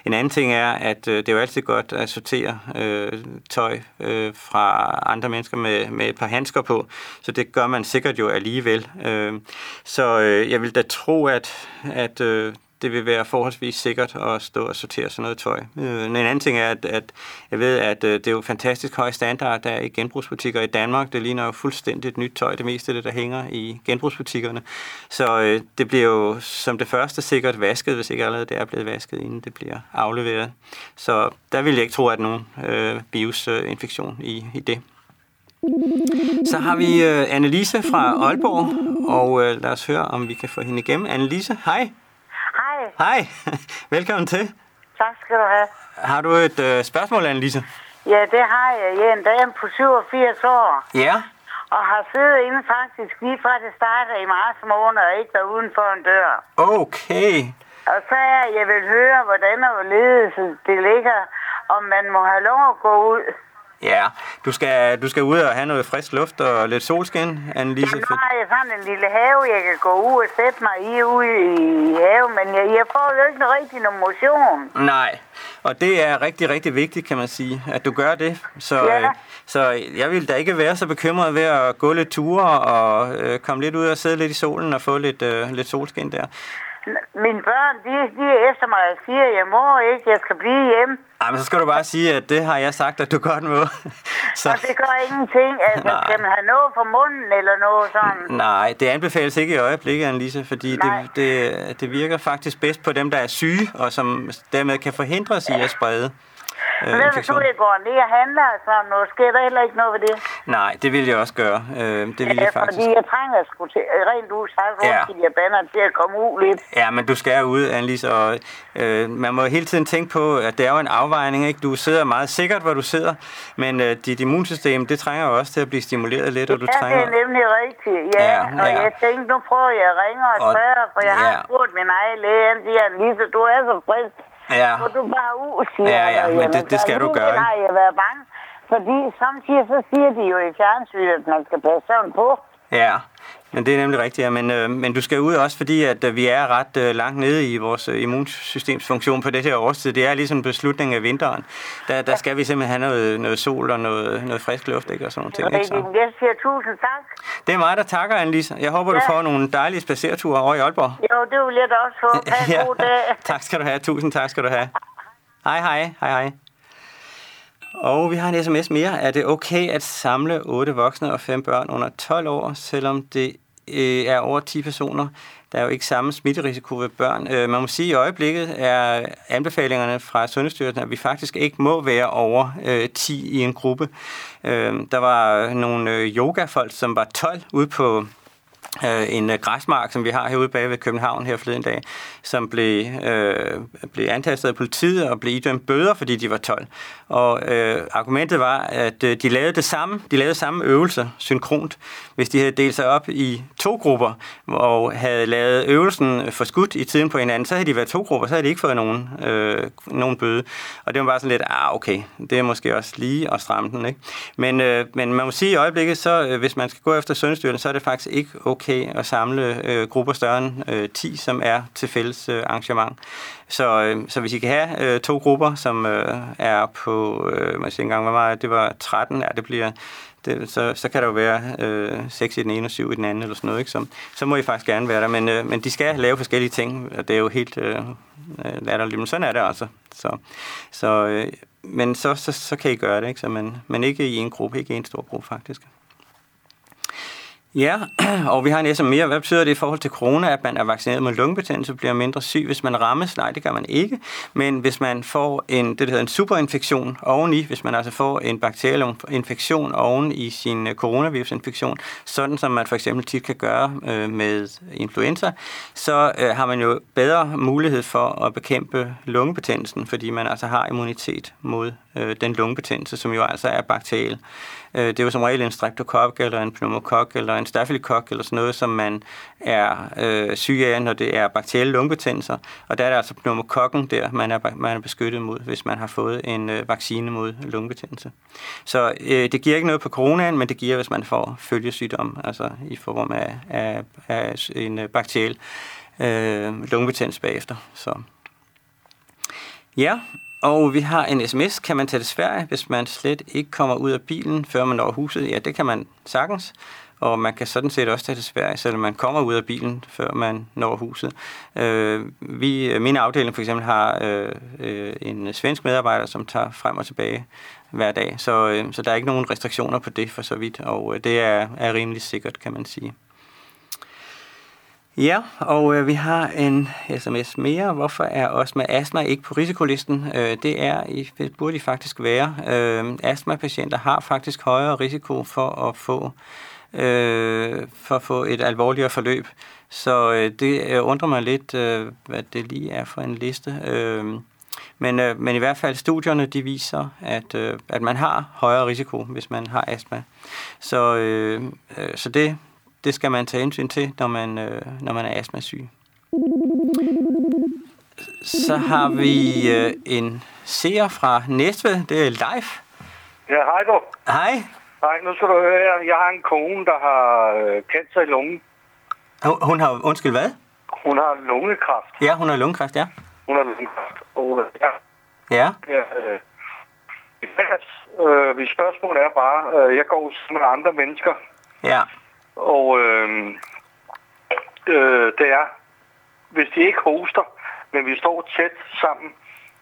En anden ting er, at det er jo altid godt at sortere tøj fra andre mennesker med et par handsker på, så det gør man sikkert jo alligevel. Så jeg vil da tro, at det vil være forholdsvis sikkert at stå og sortere sådan noget tøj. En anden ting er, at jeg ved, at det er jo fantastisk høj standard, der er i genbrugsbutikker i Danmark. Det ligner jo fuldstændigt nyt tøj, det meste af det, der hænger i genbrugsbutikkerne. Så det bliver jo som det første sikkert vasket, hvis ikke allerede det er blevet vasket, inden det bliver afleveret. Så der vil jeg ikke tro, at nogen virusinfektion i det. Så har vi Annelise fra Aalborg, og lad os høre, om vi kan få hende igennem. Annelise, hej! Hej. Velkommen til. Tak skal du have. Har du et spørgsmål, Annelise? Ja, det har jeg. Jeg er en dame på 87 år. Ja. Og har siddet inde faktisk lige fra det starter i marts måned og ikke været uden for en dør. Okay. Og så er jeg vil høre, hvordan og hvorledes det ligger, om man må have lov at gå ud. Ja, du skal ud og have noget frisk luft og lidt solskin, Annelise. Ja, nu har jeg sådan en lille have, jeg kan gå ud og sætte mig i ude i haven, men jeg får jo ikke rigtig nogen motion. Nej, og det er rigtig, rigtig vigtigt, kan man sige, at du gør det. Så jeg vil da ikke være så bekymret ved at gå lidt ture og komme lidt ud og sidde lidt i solen og få lidt solskin der. Mine børn, de er efter mig og siger, at jeg må ikke, jeg skal blive hjemme. Jamen, så skal du bare sige, at det har jeg sagt, at du godt må. Så. Og det gør ingenting, at man skal have noget for munden eller noget sådan. Nej, det anbefales ikke i øjeblikket, Annelise, fordi det virker faktisk bedst på dem, der er syge, og som dermed kan forhindres i at sprede. Men hvis du ikke går ned og handler sådan noget, sker der heller ikke noget ved det? Nej, det vil jeg også gøre. Det vil jeg faktisk. Fordi jeg trænger sgu til, rent ud, fordi jeg bander til at komme ud lidt. Ja, men du skal ud, Annelise, og man må hele tiden tænke på, at det er jo en afvejning, ikke? Du sidder meget sikkert, hvor du sidder, men dit immunsystem, det trænger jo også til at blive stimuleret lidt, og du trænger... Ja, det er nemlig rigtigt, ja. Og jeg tænkte, nu prøver jeg at ringe og spørge, for jeg har spurgt min egen læge, han siger, Annelise, du er så frisk. Ja. Hvor du bare ud, siger men det skal du gøre. Har jeg været bange, fordi samtidig så siger de jo i fjernsynet, at man skal passe sådan på. Ja, men det er nemlig rigtigt. Ja. Men du skal ud også, fordi at vi er ret langt nede i vores immunsystemsfunktion på det her årstid. Det er ligesom beslutningen af vinteren. Der skal vi simpelthen have noget sol og noget frisk luft, ikke? Og sådan nogle ting. Ikke? Jeg siger tusind tak. Det er mig, der takker, Annelise. Jeg håber, du får nogle dejlige spacerture over i Aalborg. Jo, det vil jeg da også få. Ha' en god dag. Tak skal du have. Tusind tak skal du have. Hej. Og vi har en sms mere. Er det okay at samle 8 voksne og 5 børn under 12 år, selvom det er over 10 personer? Der er jo ikke samme smitterisiko ved børn. Man må sige, at i øjeblikket er anbefalingerne fra Sundhedsstyrelsen, at vi faktisk ikke må være over 10 i en gruppe. Der var nogle yogafolk, som var 12 ude på... en græsmark, som vi har herude bag ved København her forleden dag, som blev antastet af politiet og blev idømt bøder, fordi de var 12. Og argumentet var, at de lavede det samme. De lavede samme øvelse synkront, hvis de havde delt sig op i 2 grupper og havde lavet øvelsen forskudt i tiden på hinanden, så havde de været 2 grupper, så havde de ikke fået nogen bøde. Og det var bare sådan lidt, okay, det er måske også lige at stramme den, ikke? Men man må sige i øjeblikket, så hvis man skal gå efter Sundhedsstyrelsen, så er det faktisk ikke okay at samle grupper større end 10, som er til fælles arrangement. Så hvis I kan have 2 grupper, som er på, man siger engang, hvor meget, det var 13, det bliver... Så kan der jo være 6 i den ene og 7 i den anden eller sådan noget, ikke? Så må I faktisk gerne være der, men de skal lave forskellige ting, og det er jo helt latterligt, men sådan er det altså. Men så kan I gøre det, ikke? Så men ikke i en gruppe, ikke i en stor gruppe faktisk. Ja, og vi har en SM mere. Hvad betyder det i forhold til corona, at man er vaccineret mod lungebetændelse, bliver mindre syg, hvis man rammes? Nej, det gør man ikke. Men hvis man får en superinfektion oveni, hvis man altså får en bakteriel infektion oven i sin coronavirusinfektion, sådan som man for eksempel tit kan gøre med influenza, så har man jo bedre mulighed for at bekæmpe lungebetændelsen, fordi man altså har immunitet mod den lungebetændelse, som jo altså er bakteriel. Det er jo som regel en streptokok eller en pneumokok eller en stafylokok eller sådan noget, som man er syg af, når det er bakterielle lungebetændelser. Og der er det altså pneumokokken der, man er beskyttet mod, hvis man har fået en vaccine mod lungebetændelse. Så det giver ikke noget på coronaen, men det giver, hvis man får følgesygdom, altså i form af en bakteriel lungebetændelse bagefter. Så. Ja. Og vi har en sms. Kan man tage til Sverige, hvis man slet ikke kommer ud af bilen, før man når huset? Ja, det kan man sagtens. Og man kan sådan set også tage til Sverige, selvom man kommer ud af bilen, før man når huset. Min afdeling for eksempel har en svensk medarbejder, som tager frem og tilbage hver dag. Så der er ikke nogen restriktioner på det for så vidt, og det er rimelig sikkert, kan man sige. Ja, og vi har en sms mere. Hvorfor er os med astma ikke på risikolisten? Det burde de faktisk være. Astmapatienter har faktisk højere risiko for at få et alvorligere forløb. Så det undrer mig lidt, hvad det lige er for en liste. Men i hvert fald studierne, de viser, at man har højere risiko, hvis man har astma. Så det skal man tage hensyn til, når man er astmasyg. Så har vi en seer fra Næstved. Det er Leif. Ja, hej du. Hej. Nej, nu skal du høre, jeg har en kone, der har cancer i lungen. Hun har, undskyld, hvad? Hun har lungekræft. Ja, hun har lungekræft, ja. Hun har lungekræft, og ja. Ja? Ja. Mit spørgsmål er bare, jeg går sammen med andre mennesker. Ja. Og det er, hvis de ikke hoster, men vi står tæt sammen,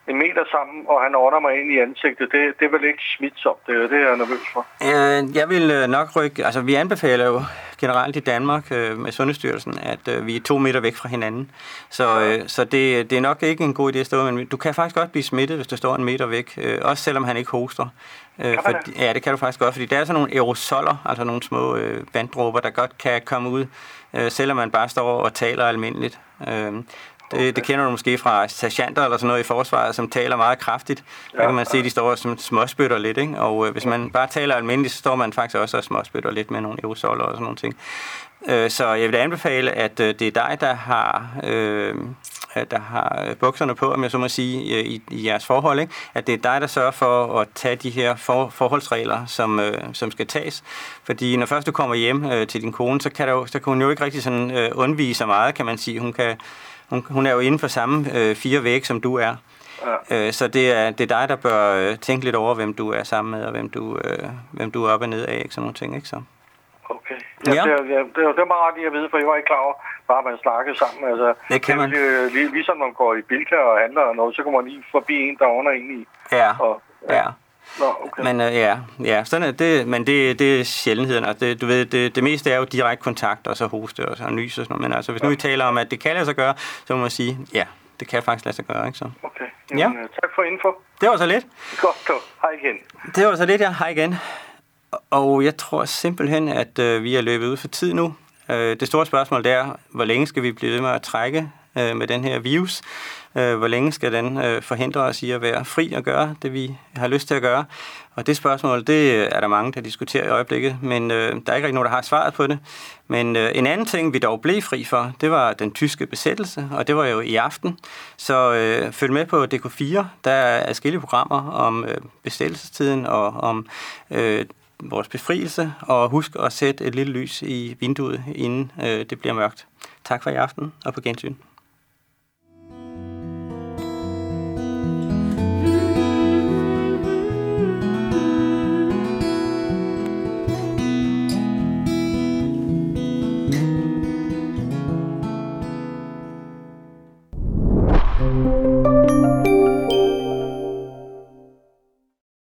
en meter sammen, og han ånder mig ind i ansigtet. Det er vel ikke smitsomt, det er jeg nervøs for. Jeg vil nok rykke... Altså, vi anbefaler jo generelt i Danmark med Sundhedsstyrelsen, at vi er 2 meter væk fra hinanden. Så det er nok ikke en god idé at stå, men du kan faktisk godt blive smittet, hvis du står 1 meter væk, også selvom han ikke hoster. Ja, det kan du faktisk godt, fordi der er sådan nogle aerosoller, altså nogle små vanddråber, der godt kan komme ud, selvom man bare står og taler almindeligt. Det kender du måske fra sergeanter eller sådan noget i forsvaret, som taler meget kraftigt. Der kan man se, at de står som småspytter lidt, ikke? Og hvis man bare taler almindeligt, så står man faktisk også og småspytter lidt med nogle aerosoler og sådan nogle ting. Så jeg vil anbefale, at det er dig, der har bukserne på, om jeg så må sige, i jeres forhold, ikke? At det er dig, der sørger for at tage de her forholdsregler, som skal tages. Fordi når først du kommer hjem til din kone, så kan hun jo ikke rigtig sådan undvige så meget, kan man sige. Hun er jo inden for samme 4 væg, som du er. Ja. Så det er dig, der bør tænke lidt over, hvem du er sammen med, og hvem du er op og ned af, ikke? Sådan nogle ting, ikke så? Okay. Ja, ja. Det er meget rart lige at vide, for jeg var ikke klar over, bare man snakkede sammen. Altså, det kan man. Ligesom når man går i Bilka og handler og noget, så kommer man lige forbi en, der under en i. Ja, og, ja. Ja. Nå, okay. Men sådan er det, men det er sjældenheden, og det, du ved, det meste er jo direkte kontakt, og så hoste, og så nys og sådan noget, men altså, hvis nu vi taler om, at det kan lade sig gøre, så må man sige, ja, det kan faktisk lade sig gøre, ikke så? Okay, jamen, ja. Tak for info. Det var så lidt. Godt, du. Hej igen. Det var så lidt, ja. Hej igen. Og jeg tror simpelthen, at vi er løbet ud for tid nu. Det store spørgsmål er, hvor længe skal vi blive ved med at trække med den her virus? Hvor længe skal den forhindre os i at være fri og gøre det, vi har lyst til at gøre? Og det spørgsmål, det er der mange, der diskuterer i øjeblikket, men der er ikke rigtig nogen, der har svaret på det. Men en anden ting, vi dog blev fri for, det var den tyske besættelse, og det var jo i aften. Så følg med på DK4, der er adskillige programmer om besættelsestiden og om vores befrielse, og husk at sætte et lille lys i vinduet, inden det bliver mørkt. Tak for i aften, og på gensyn.